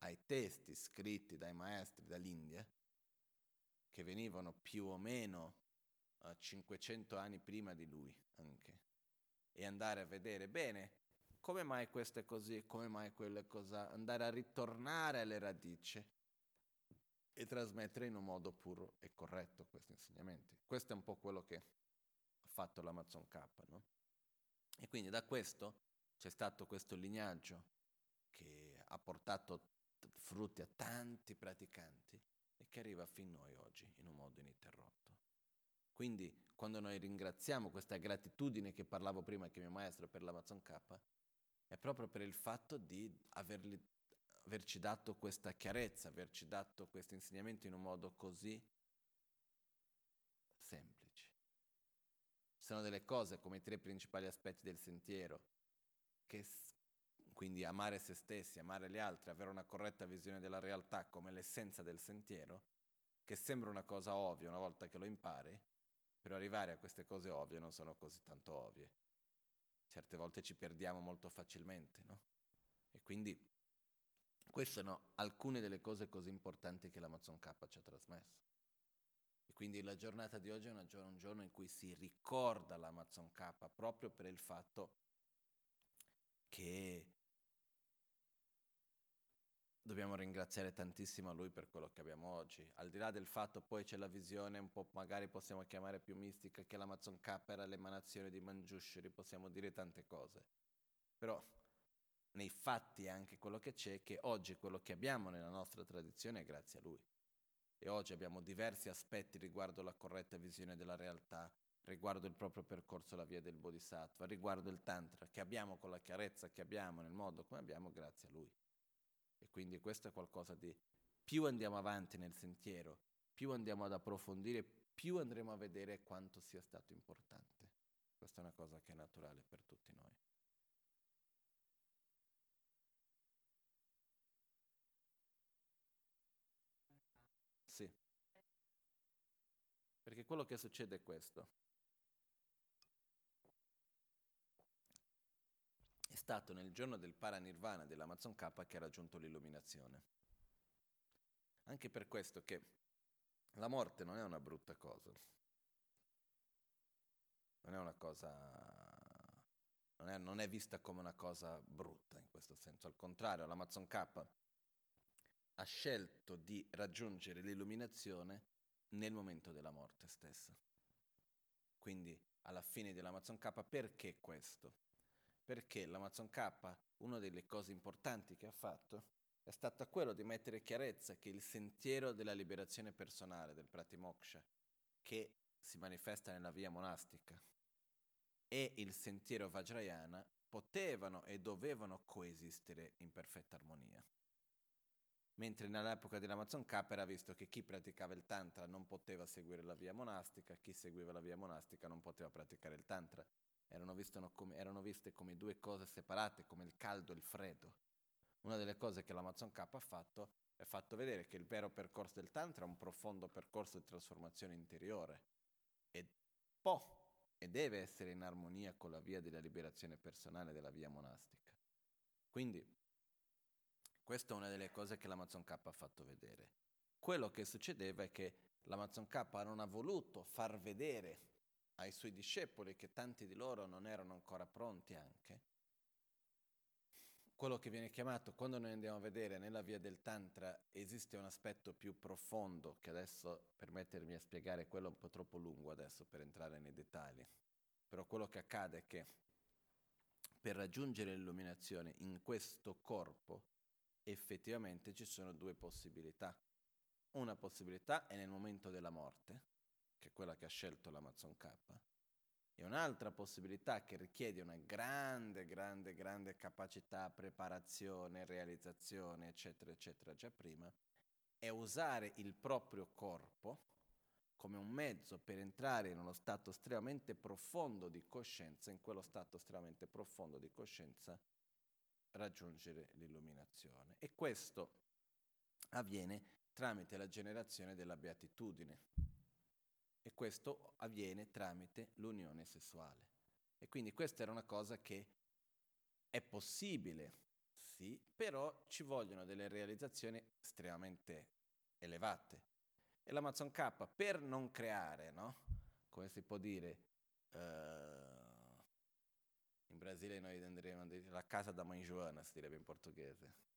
ai testi scritti dai maestri dall'India che venivano più o meno 500 anni prima di lui anche, e andare a vedere bene come mai questo è così, come mai quello è così, andare a ritornare alle radici e trasmettere in un modo puro e corretto questi insegnamenti. Questo è un po' quello che ha fatto Lama Tsongkhapa, no? E quindi da questo c'è stato questo lignaggio che ha portato frutti a tanti praticanti e che arriva fin noi oggi in un modo ininterrotto. Quindi quando noi ringraziamo, questa gratitudine che parlavo prima che mio maestro per Lama Tsongkhapa è proprio per il fatto di averci dato questa chiarezza, averci dato questo insegnamento in un modo così semplice. Ci sono delle cose come i 3 principali aspetti del sentiero, che quindi amare se stessi, amare gli altri, avere una corretta visione della realtà come l'essenza del sentiero, che sembra una cosa ovvia una volta che lo impari, però arrivare a queste cose ovvie non sono così tanto ovvie. Certe volte ci perdiamo molto facilmente, no? E quindi queste sono alcune delle cose così importanti che Lama Tsongkhapa ci ha trasmesso. E quindi la giornata di oggi è un giorno in cui si ricorda Lama Tsongkhapa proprio per il fatto che dobbiamo ringraziare tantissimo a lui per quello che abbiamo oggi. Al di là del fatto, poi c'è la visione un po', magari possiamo chiamare più mistica, che Lama Tsongkhapa era l'emanazione di Manjushri, possiamo dire tante cose. Però nei fatti anche quello che c'è, che oggi quello che abbiamo nella nostra tradizione è grazie a lui. E oggi abbiamo diversi aspetti riguardo la corretta visione della realtà, riguardo il proprio percorso, la via del Bodhisattva, riguardo il Tantra, che abbiamo con la chiarezza che abbiamo, nel modo come abbiamo, grazie a lui. E quindi questo è qualcosa di... più andiamo avanti nel sentiero, più andiamo ad approfondire, più andremo a vedere quanto sia stato importante. Questa è una cosa che è naturale per tutti noi. Sì. Perché quello che succede è questo. È stato nel giorno del Paranirvana della Tsongkhapa che ha raggiunto l'illuminazione. Anche per questo che la morte non è una brutta cosa. Non è una cosa... Non è vista come una cosa brutta in questo senso. Al contrario, la Tsongkhapa ha scelto di raggiungere l'illuminazione nel momento della morte stessa. Quindi alla fine della Tsongkhapa, perché questo? Perché la Tsongkhapa, una delle cose importanti che ha fatto, è stata quello di mettere chiarezza che il sentiero della liberazione personale, del Pratimoksha, che si manifesta nella via monastica, e il sentiero Vajrayana potevano e dovevano coesistere in perfetta armonia. Mentre nell'epoca della Tsongkhapa era visto che chi praticava il Tantra non poteva seguire la via monastica, chi seguiva la via monastica non poteva praticare il Tantra. Erano viste come due cose separate, come il caldo e il freddo. Una delle cose che la Tsongkhapa ha fatto è fatto vedere che il vero percorso del Tantra è un profondo percorso di trasformazione interiore e può e deve essere in armonia con la via della liberazione personale, della via monastica. Quindi questa è una delle cose che la Tsongkhapa ha fatto vedere. Quello che succedeva è che la Tsongkhapa non ha voluto far vedere ai suoi discepoli, che tanti di loro non erano ancora pronti anche, quello che viene chiamato, quando noi andiamo a vedere nella via del Tantra, esiste un aspetto più profondo, che adesso, permettermi a spiegare, quello è un po' troppo lungo adesso per entrare nei dettagli, però quello che accade è che per raggiungere l'illuminazione in questo corpo effettivamente ci sono due possibilità. Una possibilità è nel momento della morte, che è quella che ha scelto la Tsongkhapa, e un'altra possibilità che richiede una grande, grande, grande capacità, preparazione, realizzazione, eccetera, eccetera, già prima, è usare il proprio corpo come un mezzo per entrare in uno stato estremamente profondo di coscienza, in quello stato estremamente profondo di coscienza raggiungere l'illuminazione. E questo avviene tramite la generazione della beatitudine. E questo avviene tramite l'unione sessuale. E quindi questa era una cosa che è possibile, sì, però ci vogliono delle realizzazioni estremamente elevate. E la Tsongkhapa, per non creare, no? Come si può dire? In Brasile noi andremo a dire la casa da mãe Joana, si direbbe in portoghese.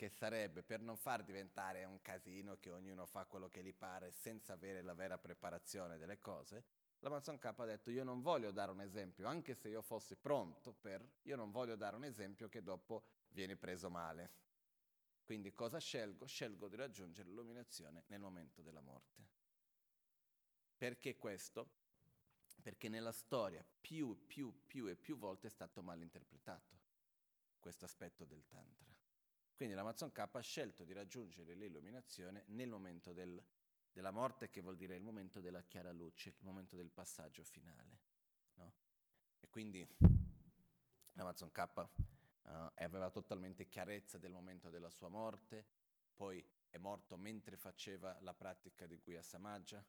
Che sarebbe per non far diventare un casino che ognuno fa quello che gli pare senza avere la vera preparazione delle cose, la Tsongkhapa ha detto: io non voglio dare un esempio, anche se io fossi pronto per, io non voglio dare un esempio che dopo viene preso male. Quindi cosa scelgo? Scelgo di raggiungere l'illuminazione nel momento della morte. Perché questo? Perché nella storia più volte è stato malinterpretato questo aspetto del Tantra. Quindi la Tsongkhapa ha scelto di raggiungere l'illuminazione nel momento della morte, che vuol dire il momento della chiara luce, il momento del passaggio finale, no? E quindi la Tsongkhapa aveva totalmente chiarezza del momento della sua morte, poi è morto mentre faceva la pratica di Guhyasamaja,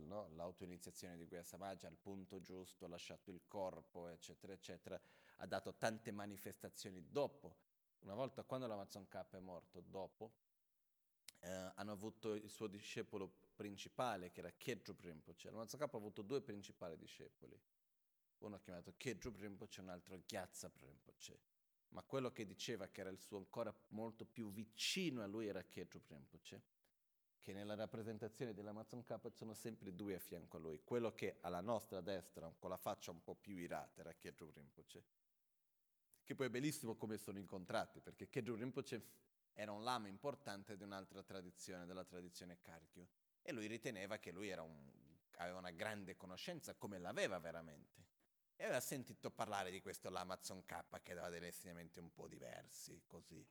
no? L'autoiniziazione di Guhyasamaja, al punto giusto, ha lasciato il corpo, eccetera, eccetera. Ha dato tante manifestazioni dopo. Una volta, quando la Tsongkhapa è morto, dopo, hanno avuto il suo discepolo principale, che era Khedrub Rinpoche. La Tsongkhapa ha avuto due principali discepoli. uno ha chiamato Khedrub Rinpoche, un altro Gyaltsab Rinpoche, ma quello che diceva che era il suo ancora molto più vicino a lui era Khedrub Rinpoche, che nella rappresentazione della Lama Tsongkhapa sono sempre due a fianco a lui. Quello che alla nostra destra, con la faccia un po' più irata, era Khedrub Rinpoche, che poi è bellissimo come sono incontrati, perché Khedrub Rinpoche era un lama importante di un'altra tradizione, della tradizione Kagyu, e lui riteneva che lui era aveva una grande conoscenza, come l'aveva veramente, e aveva sentito parlare di questo Lama Tsongkhapa che dava degli insegnamenti un po' diversi, così.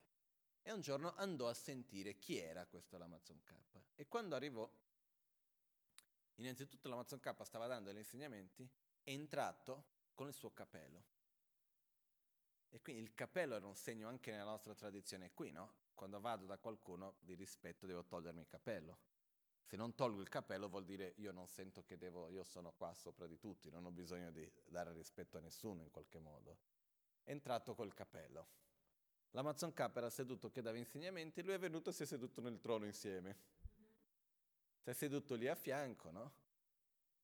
E un giorno andò a sentire chi era questo Lama Tsongkhapa. E quando arrivò, innanzitutto Lama Tsongkhapa stava dando gli insegnamenti, è entrato con il suo cappello. E quindi il cappello era un segno anche nella nostra tradizione qui, no? Quando vado da qualcuno, di rispetto, devo togliermi il cappello. Se non tolgo il cappello vuol dire io non sento che devo, io sono qua sopra di tutti, non ho bisogno di dare rispetto a nessuno in qualche modo. È entrato col cappello. Lama Tsongkhapa era seduto che dava insegnamenti, lui è venuto e si è seduto nel trono insieme. Si è seduto lì a fianco, no?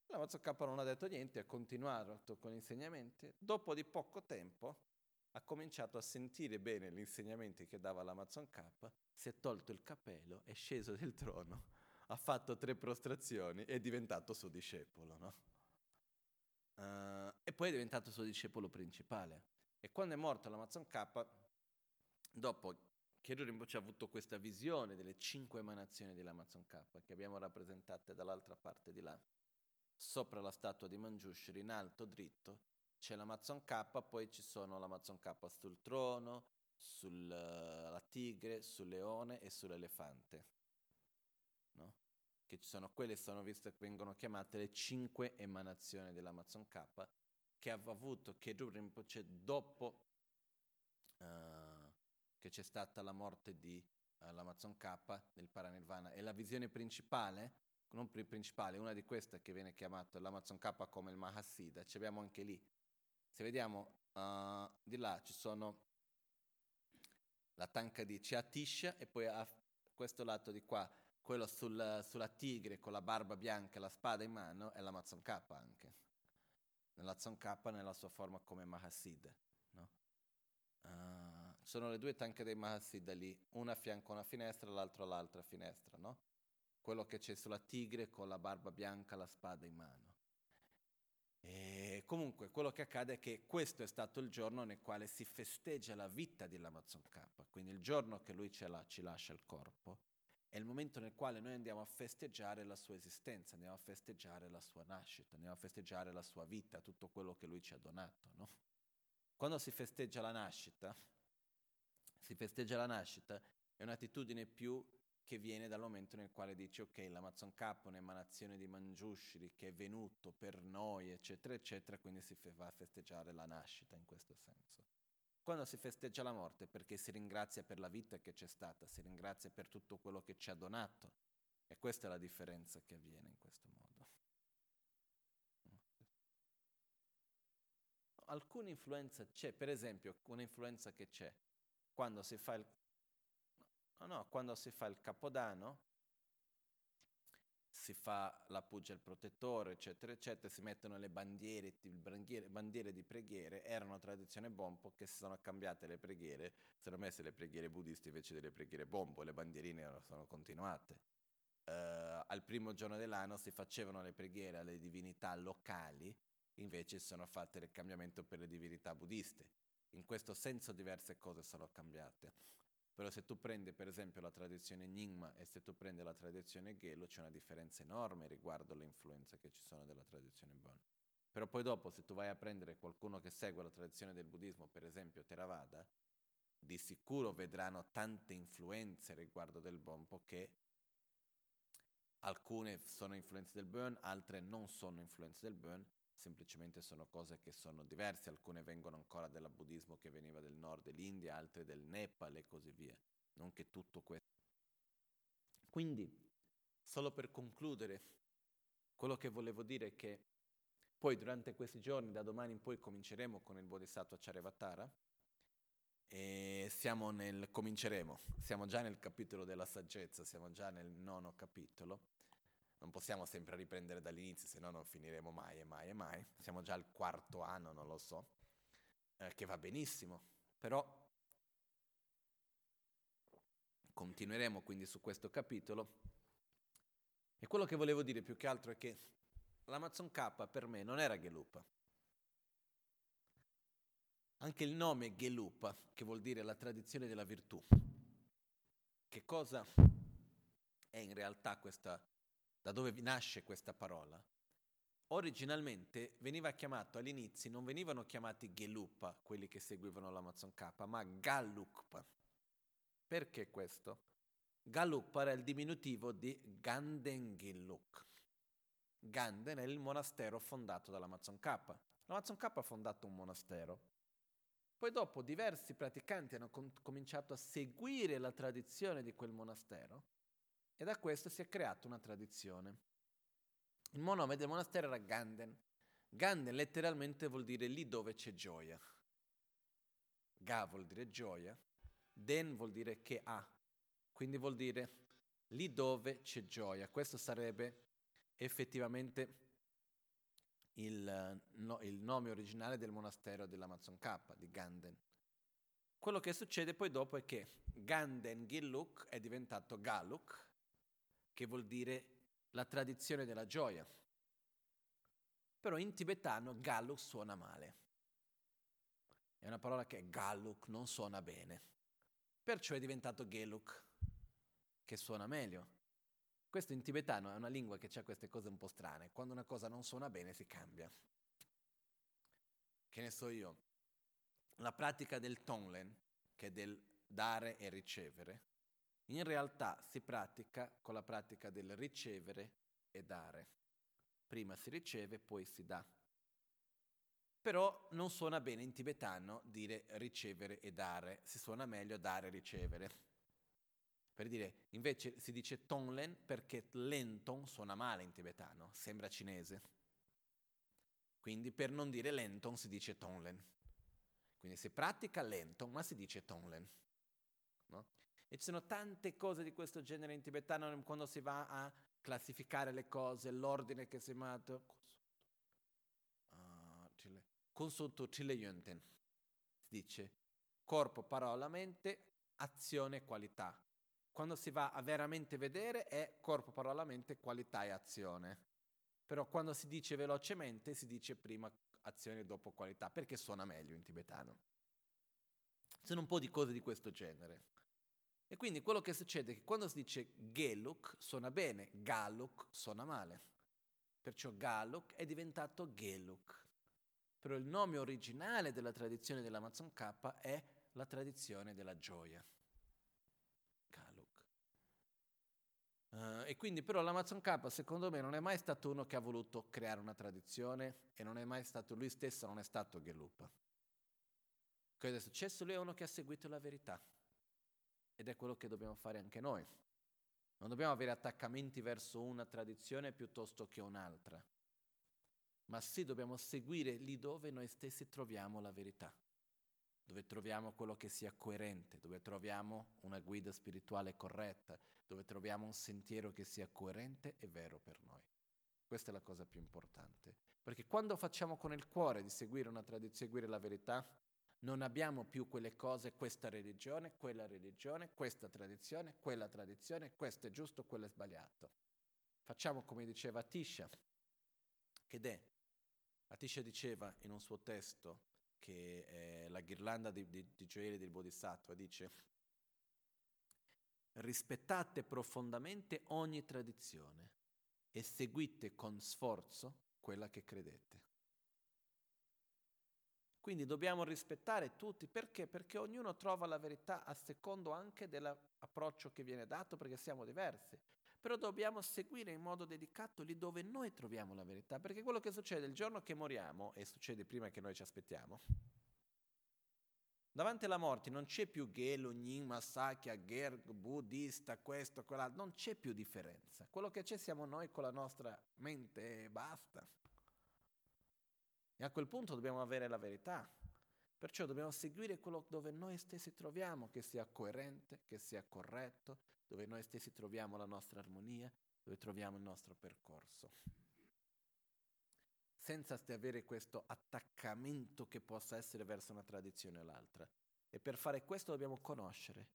Lama Tsongkhapa non ha detto niente, ha continuato con gli insegnamenti. Dopo di poco tempo ha cominciato a sentire bene gli insegnamenti che dava Lama Tsongkhapa, si è tolto il cappello, è sceso del trono, ha fatto 3 prostrazioni e è diventato suo discepolo, no? E poi è diventato suo discepolo principale. E quando è morto Lama Tsongkhapa, dopo Khedrub Rinpoche ha avuto questa visione delle 5 emanazioni di Lama Tsongkhapa, che abbiamo rappresentate dall'altra parte di là, sopra la statua di Manjushri, in alto dritto c'è Lama Tsongkhapa, poi ci sono Lama Tsongkhapa sul trono, sulla tigre, sul leone e sull'elefante, no? Che ci sono, quelle sono viste, vengono chiamate le 5 emanazioni di Lama Tsongkhapa, che ha avuto Khedrub Rinpoche dopo che c'è stata la morte di Lama Tsongkhapa nel Paranirvana. E la visione principale, non principale, una di queste che viene chiamata Lama Tsongkhapa come il Mahasiddha, ci abbiamo anche lì. Se vediamo di là ci sono la tanca di Atisha e poi a questo lato di qua, quello sulla tigre con la barba bianca e la spada in mano, è Lama Tsongkhapa anche. Lama Tsongkhapa nella sua forma come Mahasiddha, no? Sono le 2 tanche dei Mahasiddha lì, una a fianco a una finestra, l'altra all'altra finestra, no? Quello che c'è sulla tigre con la barba bianca, la spada in mano. E comunque quello che accade è che questo è stato il giorno nel quale si festeggia la vita di Lama Tsongkhapa, quindi il giorno che lui ci lascia il corpo, è il momento nel quale noi andiamo a festeggiare la sua esistenza, andiamo a festeggiare la sua nascita, andiamo a festeggiare la sua vita, tutto quello che lui ci ha donato, no? Quando si festeggia la nascita, è un'attitudine più che viene dal momento nel quale dici ok, Lama Tsongkhapa è un'emanazione di Manjushri che è venuto per noi, eccetera, eccetera, quindi si va a festeggiare la nascita in questo senso. Quando si festeggia la morte, perché si ringrazia per la vita che c'è stata, si ringrazia per tutto quello che ci ha donato, e questa è la differenza che avviene in questo modo. Alcuna influenza c'è, per esempio, un'influenza che c'è quando si fa il Capodanno, si fa la pugia al protettore, eccetera, eccetera, si mettono le bandiere di preghiere. Era una tradizione Bompo che si sono cambiate le preghiere, si sono messe le preghiere buddiste invece delle preghiere Bompo, le bandierine sono continuate. Al primo giorno dell'anno si facevano le preghiere alle divinità locali, invece sono fatte il cambiamento per le divinità buddiste. In questo senso diverse cose sono cambiate. Però se tu prendi per esempio la tradizione Nyingma e se tu prendi la tradizione Gelo, c'è una differenza enorme riguardo le influenze che ci sono della tradizione Bön. Però poi dopo, se tu vai a prendere qualcuno che segue la tradizione del buddismo, per esempio Theravada, di sicuro vedranno tante influenze riguardo del Bompo, che alcune sono influenze del Bön, altre non sono influenze del Bön, semplicemente sono cose che sono diverse, alcune vengono ancora dal buddismo che veniva del nord dell'India, altre del Nepal e così via, non che tutto questo. Quindi, solo per concludere, quello che volevo dire è che poi durante questi giorni, da domani in poi, cominceremo con il Bodhisattvacharyavatara e siamo già nel capitolo della saggezza, siamo già nel 9° capitolo. non possiamo sempre riprendere dall'inizio, se no non finiremo mai e mai e mai. Siamo già al quarto anno, non lo so, che va benissimo, però continueremo quindi su questo capitolo. E quello che volevo dire più che altro è che Lama Tsongkhapa per me non era Gelugpa. Anche il nome Gelugpa, che vuol dire la tradizione della virtù, che cosa è in realtà questa, da dove nasce questa parola? Originalmente veniva chiamato, all'inizio non venivano chiamati Gelugpa quelli che seguivano Lama Tsongkhapa, ma Gelugpa. Perché questo? Gelugpa era il diminutivo di Ganden Gelug. Ganden è il monastero fondato da Lama Tsongkhapa. Lama Tsongkhapa ha fondato un monastero. Poi dopo diversi praticanti hanno cominciato a seguire la tradizione di quel monastero e da questo si è creata una tradizione. Il nome del monastero era Ganden. Ganden letteralmente vuol dire lì dove c'è gioia. Ga vuol dire gioia. Den vuol dire che ha, quindi vuol dire lì dove c'è gioia. Questo sarebbe effettivamente il nome originale del monastero della Lama Tsongkhapa, di Ganden. Quello che succede poi dopo è che Ganden Gelug è diventato Gelug, che vuol dire la tradizione della gioia. Però in tibetano Gelug suona male. È una parola che Gelug non suona bene. Perciò è diventato Gelug, che suona meglio. Questo in tibetano è una lingua che ha queste cose un po' strane. Quando una cosa non suona bene si cambia. Che ne so io, la pratica del Tonglen, che è del dare e ricevere, in realtà si pratica con la pratica del ricevere e dare. Prima si riceve, poi si dà. Però non suona bene in tibetano dire ricevere e dare, si suona meglio dare e ricevere. Per dire, invece si dice tonglen perché lenton suona male in tibetano, sembra cinese. Quindi per non dire lenton si dice tonglen. Quindi si pratica lenton ma si dice tonglen. No? E ci sono tante cose di questo genere in tibetano quando si va a classificare le cose, l'ordine che si è matto. Consulto Chile Yönten, si dice corpo, parola, mente, azione, qualità. Quando si va a veramente vedere è corpo, parola, mente, qualità e azione. Però quando si dice velocemente si dice prima azione, dopo qualità, perché suona meglio in tibetano. Sono un po' di cose di questo genere. E quindi quello che succede è che quando si dice Gelug suona bene, Gelug suona male. Perciò Gelug è diventato Gelug. Però il nome originale della tradizione della Lama Tsongkhapa è la tradizione della gioia. Gelug. E quindi però la Lama Tsongkhapa secondo me non è mai stato uno che ha voluto creare una tradizione e non è mai stato lui stesso, non è stato Gelugpa. Cosa è successo? Lui è uno che ha seguito la verità. Ed è quello che dobbiamo fare anche noi. Non dobbiamo avere attaccamenti verso una tradizione piuttosto che un'altra. Ma sì, dobbiamo seguire lì dove noi stessi troviamo la verità, dove troviamo quello che sia coerente, dove troviamo una guida spirituale corretta, dove troviamo un sentiero che sia coerente e vero per noi. Questa è la cosa più importante, perché quando facciamo con il cuore di seguire una tradizione, seguire la verità, non abbiamo più quelle cose, questa religione, quella religione, questa tradizione, quella tradizione, questo è giusto, quello è sbagliato. Facciamo come diceva Atisha, ed è Atisha diceva in un suo testo che è la ghirlanda di gioielli del Bodhisattva, dice rispettate profondamente ogni tradizione e seguite con sforzo quella che credete. Quindi dobbiamo rispettare tutti, perché? Perché ognuno trova la verità a secondo anche dell'approccio che viene dato, perché siamo diversi. Però dobbiamo seguire in modo dedicato lì dove noi troviamo la verità, perché quello che succede il giorno che moriamo, e succede prima che noi ci aspettiamo, davanti alla morte non c'è più Gelu, Nyingma, Sakya, Gerg, buddista, questo, quell'altro, non c'è più differenza. Quello che c'è siamo noi con la nostra mente e basta. E a quel punto dobbiamo avere la verità, perciò dobbiamo seguire quello dove noi stessi troviamo, che sia coerente, che sia corretto, dove noi stessi troviamo la nostra armonia, dove troviamo il nostro percorso. Senza avere questo attaccamento che possa essere verso una tradizione o l'altra. E per fare questo dobbiamo conoscere,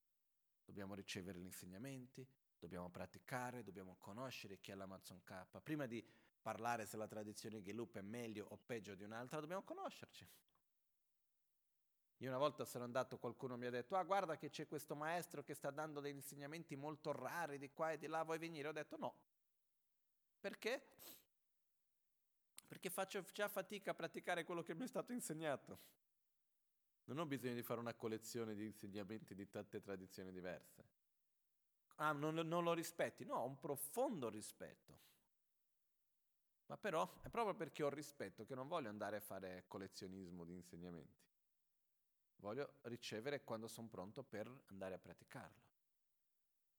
dobbiamo ricevere gli insegnamenti, dobbiamo praticare, dobbiamo conoscere chi è Lama Tsongkhapa. Prima di parlare se la tradizione Gelugpa è meglio o peggio di un'altra, dobbiamo conoscerci. Io una volta sono andato, qualcuno mi ha detto, ah guarda che c'è questo maestro che sta dando degli insegnamenti molto rari di qua e di là, vuoi venire? Ho detto no. Perché? Perché faccio già fatica a praticare quello che mi è stato insegnato. Non ho bisogno di fare una collezione di insegnamenti di tante tradizioni diverse. Ah, non lo rispetti? No, ho un profondo rispetto. Ma però è proprio perché ho rispetto che non voglio andare a fare collezionismo di insegnamenti. Voglio ricevere quando sono pronto per andare a praticarlo.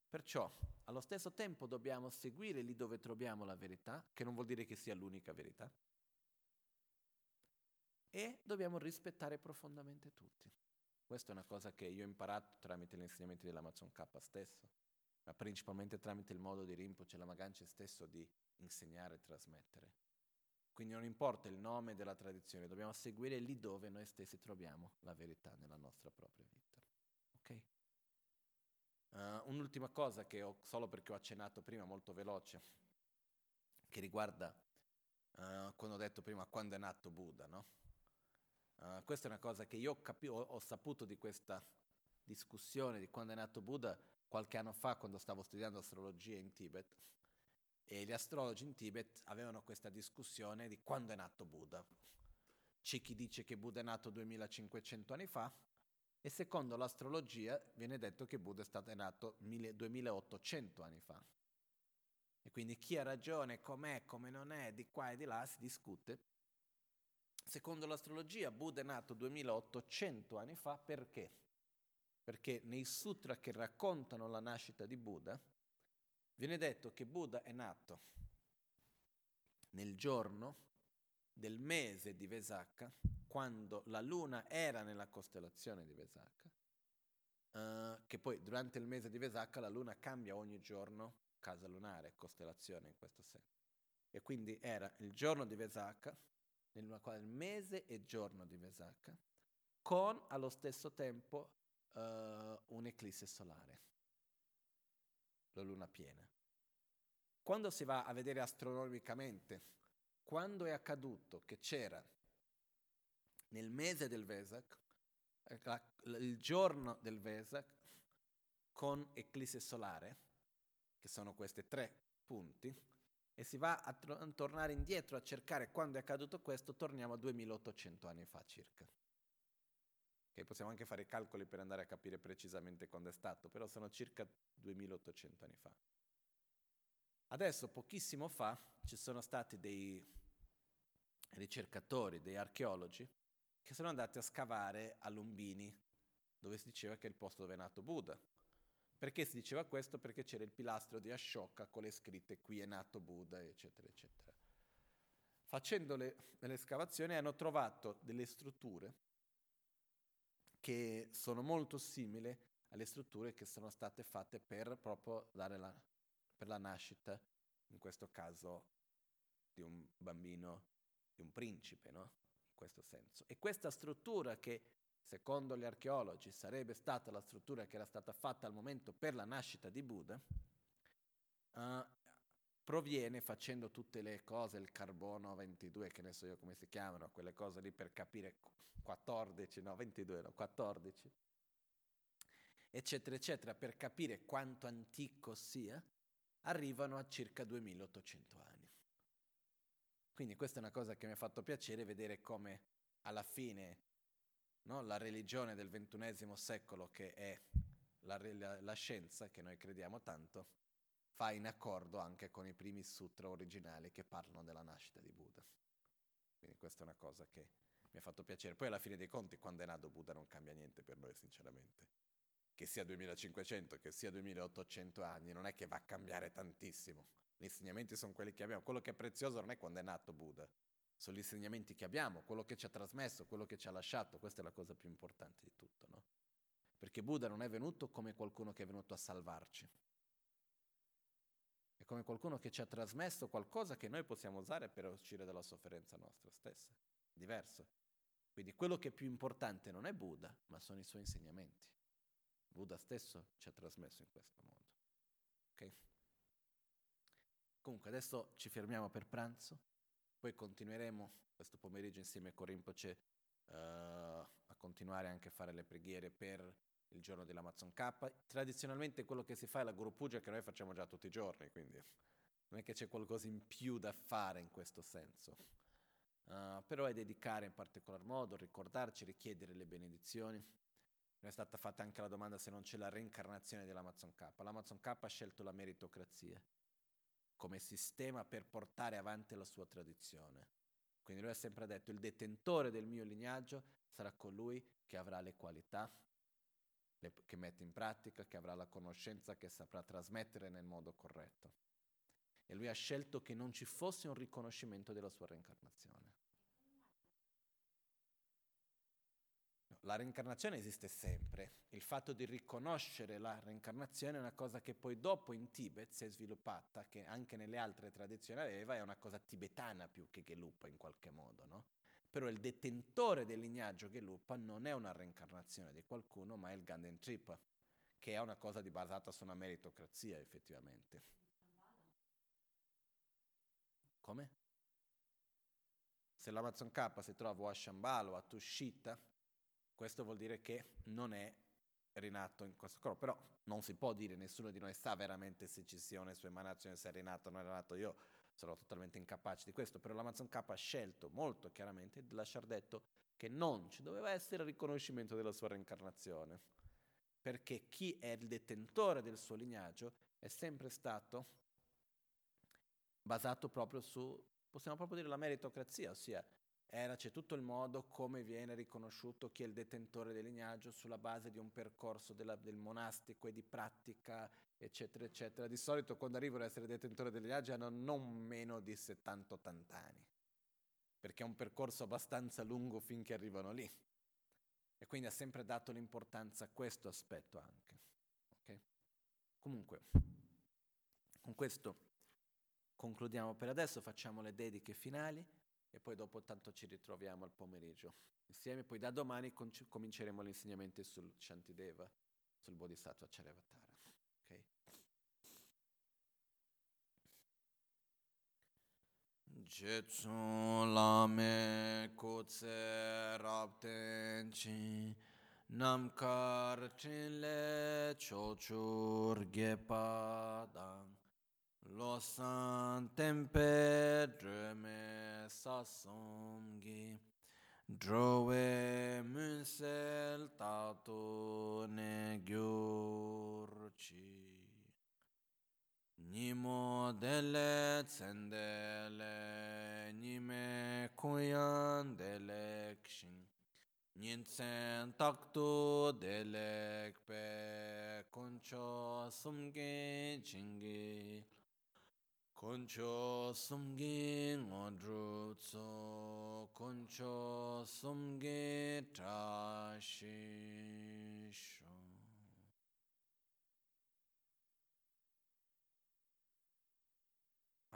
Perciò, allo stesso tempo, dobbiamo seguire lì dove troviamo la verità, che non vuol dire che sia l'unica verità, e dobbiamo rispettare profondamente tutti. Questa è una cosa che io ho imparato tramite gli insegnamenti della Tsongkhapa stesso, ma principalmente tramite il modo di Rinpoche Lama Ganchen stesso di insegnare e trasmettere. Quindi non importa il nome della tradizione, dobbiamo seguire lì dove noi stessi troviamo la verità nella nostra propria vita. Ok? Un'ultima cosa che solo perché ho accennato prima, molto veloce, che riguarda quando ho detto prima quando è nato Buddha, no? Questa è una cosa che io ho saputo di questa discussione di quando è nato Buddha qualche anno fa quando stavo studiando astrologia in Tibet. E gli astrologi in Tibet avevano questa discussione di quando è nato Buddha. C'è chi dice che Buddha è nato 2500 anni fa e secondo l'astrologia viene detto che Buddha è nato 2800 anni fa. E quindi chi ha ragione, com'è, come non è, di qua e di là si discute. Secondo l'astrologia Buddha è nato 2800 anni fa perché? Perché nei sutra che raccontano la nascita di Buddha viene detto che Buddha è nato nel giorno del mese di Vesakha, quando la luna era nella costellazione di Vesakha, che poi durante il mese di Vesakha la luna cambia ogni giorno, casa lunare, costellazione in questo senso. E quindi era il giorno di Vesakha, il mese e giorno di Vesakha, con allo stesso tempo un'eclisse solare. La luna piena. Quando si va a vedere astronomicamente quando è accaduto che c'era nel mese del Vesak il giorno del Vesak con eclisse solare, che sono questi tre punti, e si va a tornare indietro a cercare quando è accaduto questo, torniamo a 2800 anni fa circa. Che possiamo anche fare i calcoli per andare a capire precisamente quando è stato, però sono circa 2800 anni fa. Adesso, pochissimo fa, ci sono stati dei ricercatori, dei archeologi, che sono andati a scavare a Lumbini, dove si diceva che è il posto dove è nato Buddha. Perché si diceva questo? Perché c'era il pilastro di Ashoka con le scritte «Qui è nato Buddha», eccetera, eccetera. Facendo le escavazioni hanno trovato delle strutture che sono molto simili alle strutture che sono state fatte per proprio dare per la nascita, in questo caso, di un bambino, di un principe, no? In questo senso. E questa struttura che, secondo gli archeologi, sarebbe stata la struttura che era stata fatta al momento per la nascita di Buddha, proviene, facendo tutte le cose, il carbono 22, che ne so io come si chiamano, quelle cose lì per capire 14, eccetera, eccetera, per capire quanto antico sia, arrivano a circa 2800 anni. Quindi questa è una cosa che mi ha fatto piacere vedere come alla fine, no, la religione del XXI secolo, che è la scienza, che noi crediamo tanto, fa in accordo anche con i primi sutra originali che parlano della nascita di Buddha. Quindi questa è una cosa che mi ha fatto piacere. Poi alla fine dei conti, quando è nato Buddha non cambia niente per noi, sinceramente. Che sia 2500, che sia 2800 anni, non è che va a cambiare tantissimo. Gli insegnamenti sono quelli che abbiamo. Quello che è prezioso non è quando è nato Buddha, sono gli insegnamenti che abbiamo, quello che ci ha trasmesso, quello che ci ha lasciato. Questa è la cosa più importante di tutto, no? Perché Buddha non è venuto come qualcuno che è venuto a salvarci. come qualcuno che ci ha trasmesso qualcosa che noi possiamo usare per uscire dalla sofferenza nostra stessa. Diverso. Quindi quello che è più importante non è Buddha, ma sono i suoi insegnamenti. Buddha stesso ci ha trasmesso in questo modo. Ok? Comunque adesso ci fermiamo per pranzo, poi continueremo questo pomeriggio insieme con Rinpoche a continuare anche a fare le preghiere per il giorno della Lama Tsongkhapa. Tradizionalmente quello che si fa è la Guru Puja, che noi facciamo già tutti i giorni, quindi non è che c'è qualcosa in più da fare in questo senso. Però è dedicare in particolar modo, ricordarci, richiedere le benedizioni. Mi è stata fatta anche la domanda se non c'è la reincarnazione della Lama Tsongkhapa. La Lama Tsongkhapa ha scelto la meritocrazia come sistema per portare avanti la sua tradizione. Quindi lui ha sempre detto: il detentore del mio lignaggio sarà colui che avrà le qualità, che mette in pratica, che avrà la conoscenza, che saprà trasmettere nel modo corretto. E lui ha scelto che non ci fosse un riconoscimento della sua reincarnazione. La reincarnazione esiste sempre. Il fatto di riconoscere la reincarnazione è una cosa che poi dopo in Tibet si è sviluppata, che anche nelle altre tradizioni aveva, è una cosa tibetana più che Gelugpa in qualche modo, no? Però il detentore del lignaggio Gelugpa non è una reincarnazione di qualcuno, ma è il Ganden Tripa, che è una cosa basata su una meritocrazia, effettivamente. Come? Se la Lama Tsongkhapa si trova a Shambhala o a Tushita, questo vuol dire che non è rinato in questo corpo, però non si può dire, nessuno di noi sa veramente se ci sia una sua emanazione, se è rinato o non è rinato. Io sono totalmente incapace di questo, però la Lama Tsongkhapa ha scelto molto chiaramente di lasciar detto che non ci doveva essere il riconoscimento della sua reincarnazione, perché chi è il detentore del suo lignaggio è sempre stato basato proprio su, possiamo proprio dire, la meritocrazia, ossia c'è tutto il modo come viene riconosciuto chi è il detentore del lignaggio sulla base di un percorso del monastico e di pratica, eccetera, eccetera. Di solito quando arrivano ad essere detentore del lignaggio hanno non meno di 70-80 anni, perché è un percorso abbastanza lungo finché arrivano lì. E quindi ha sempre dato l'importanza a questo aspetto anche. Okay? Comunque, con questo concludiamo per adesso, facciamo le dediche finali. E poi dopo tanto ci ritroviamo al pomeriggio insieme, poi da domani cominceremo gli insegnamenti sul Shantideva, sul Bodhisattvacharyavatara. Okay? Jetsun lame kutse rabtenchi namkar chinle chochur gepadam Lo san tempe dreme sasongi Drowe munsel tato ne gyurci Nimo dele tsendele Nime kuyan delekshin Nintsen takto delekpe Concho sumgi chingi Concho sumgi ngodrutso, concho sumgi trashisho.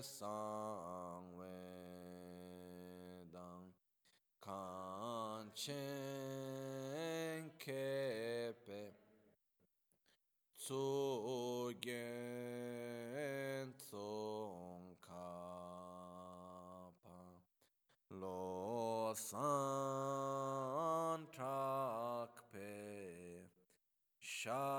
Sangwedang Kanchen Kepe Tsogen Tsogen Santrakpe Sha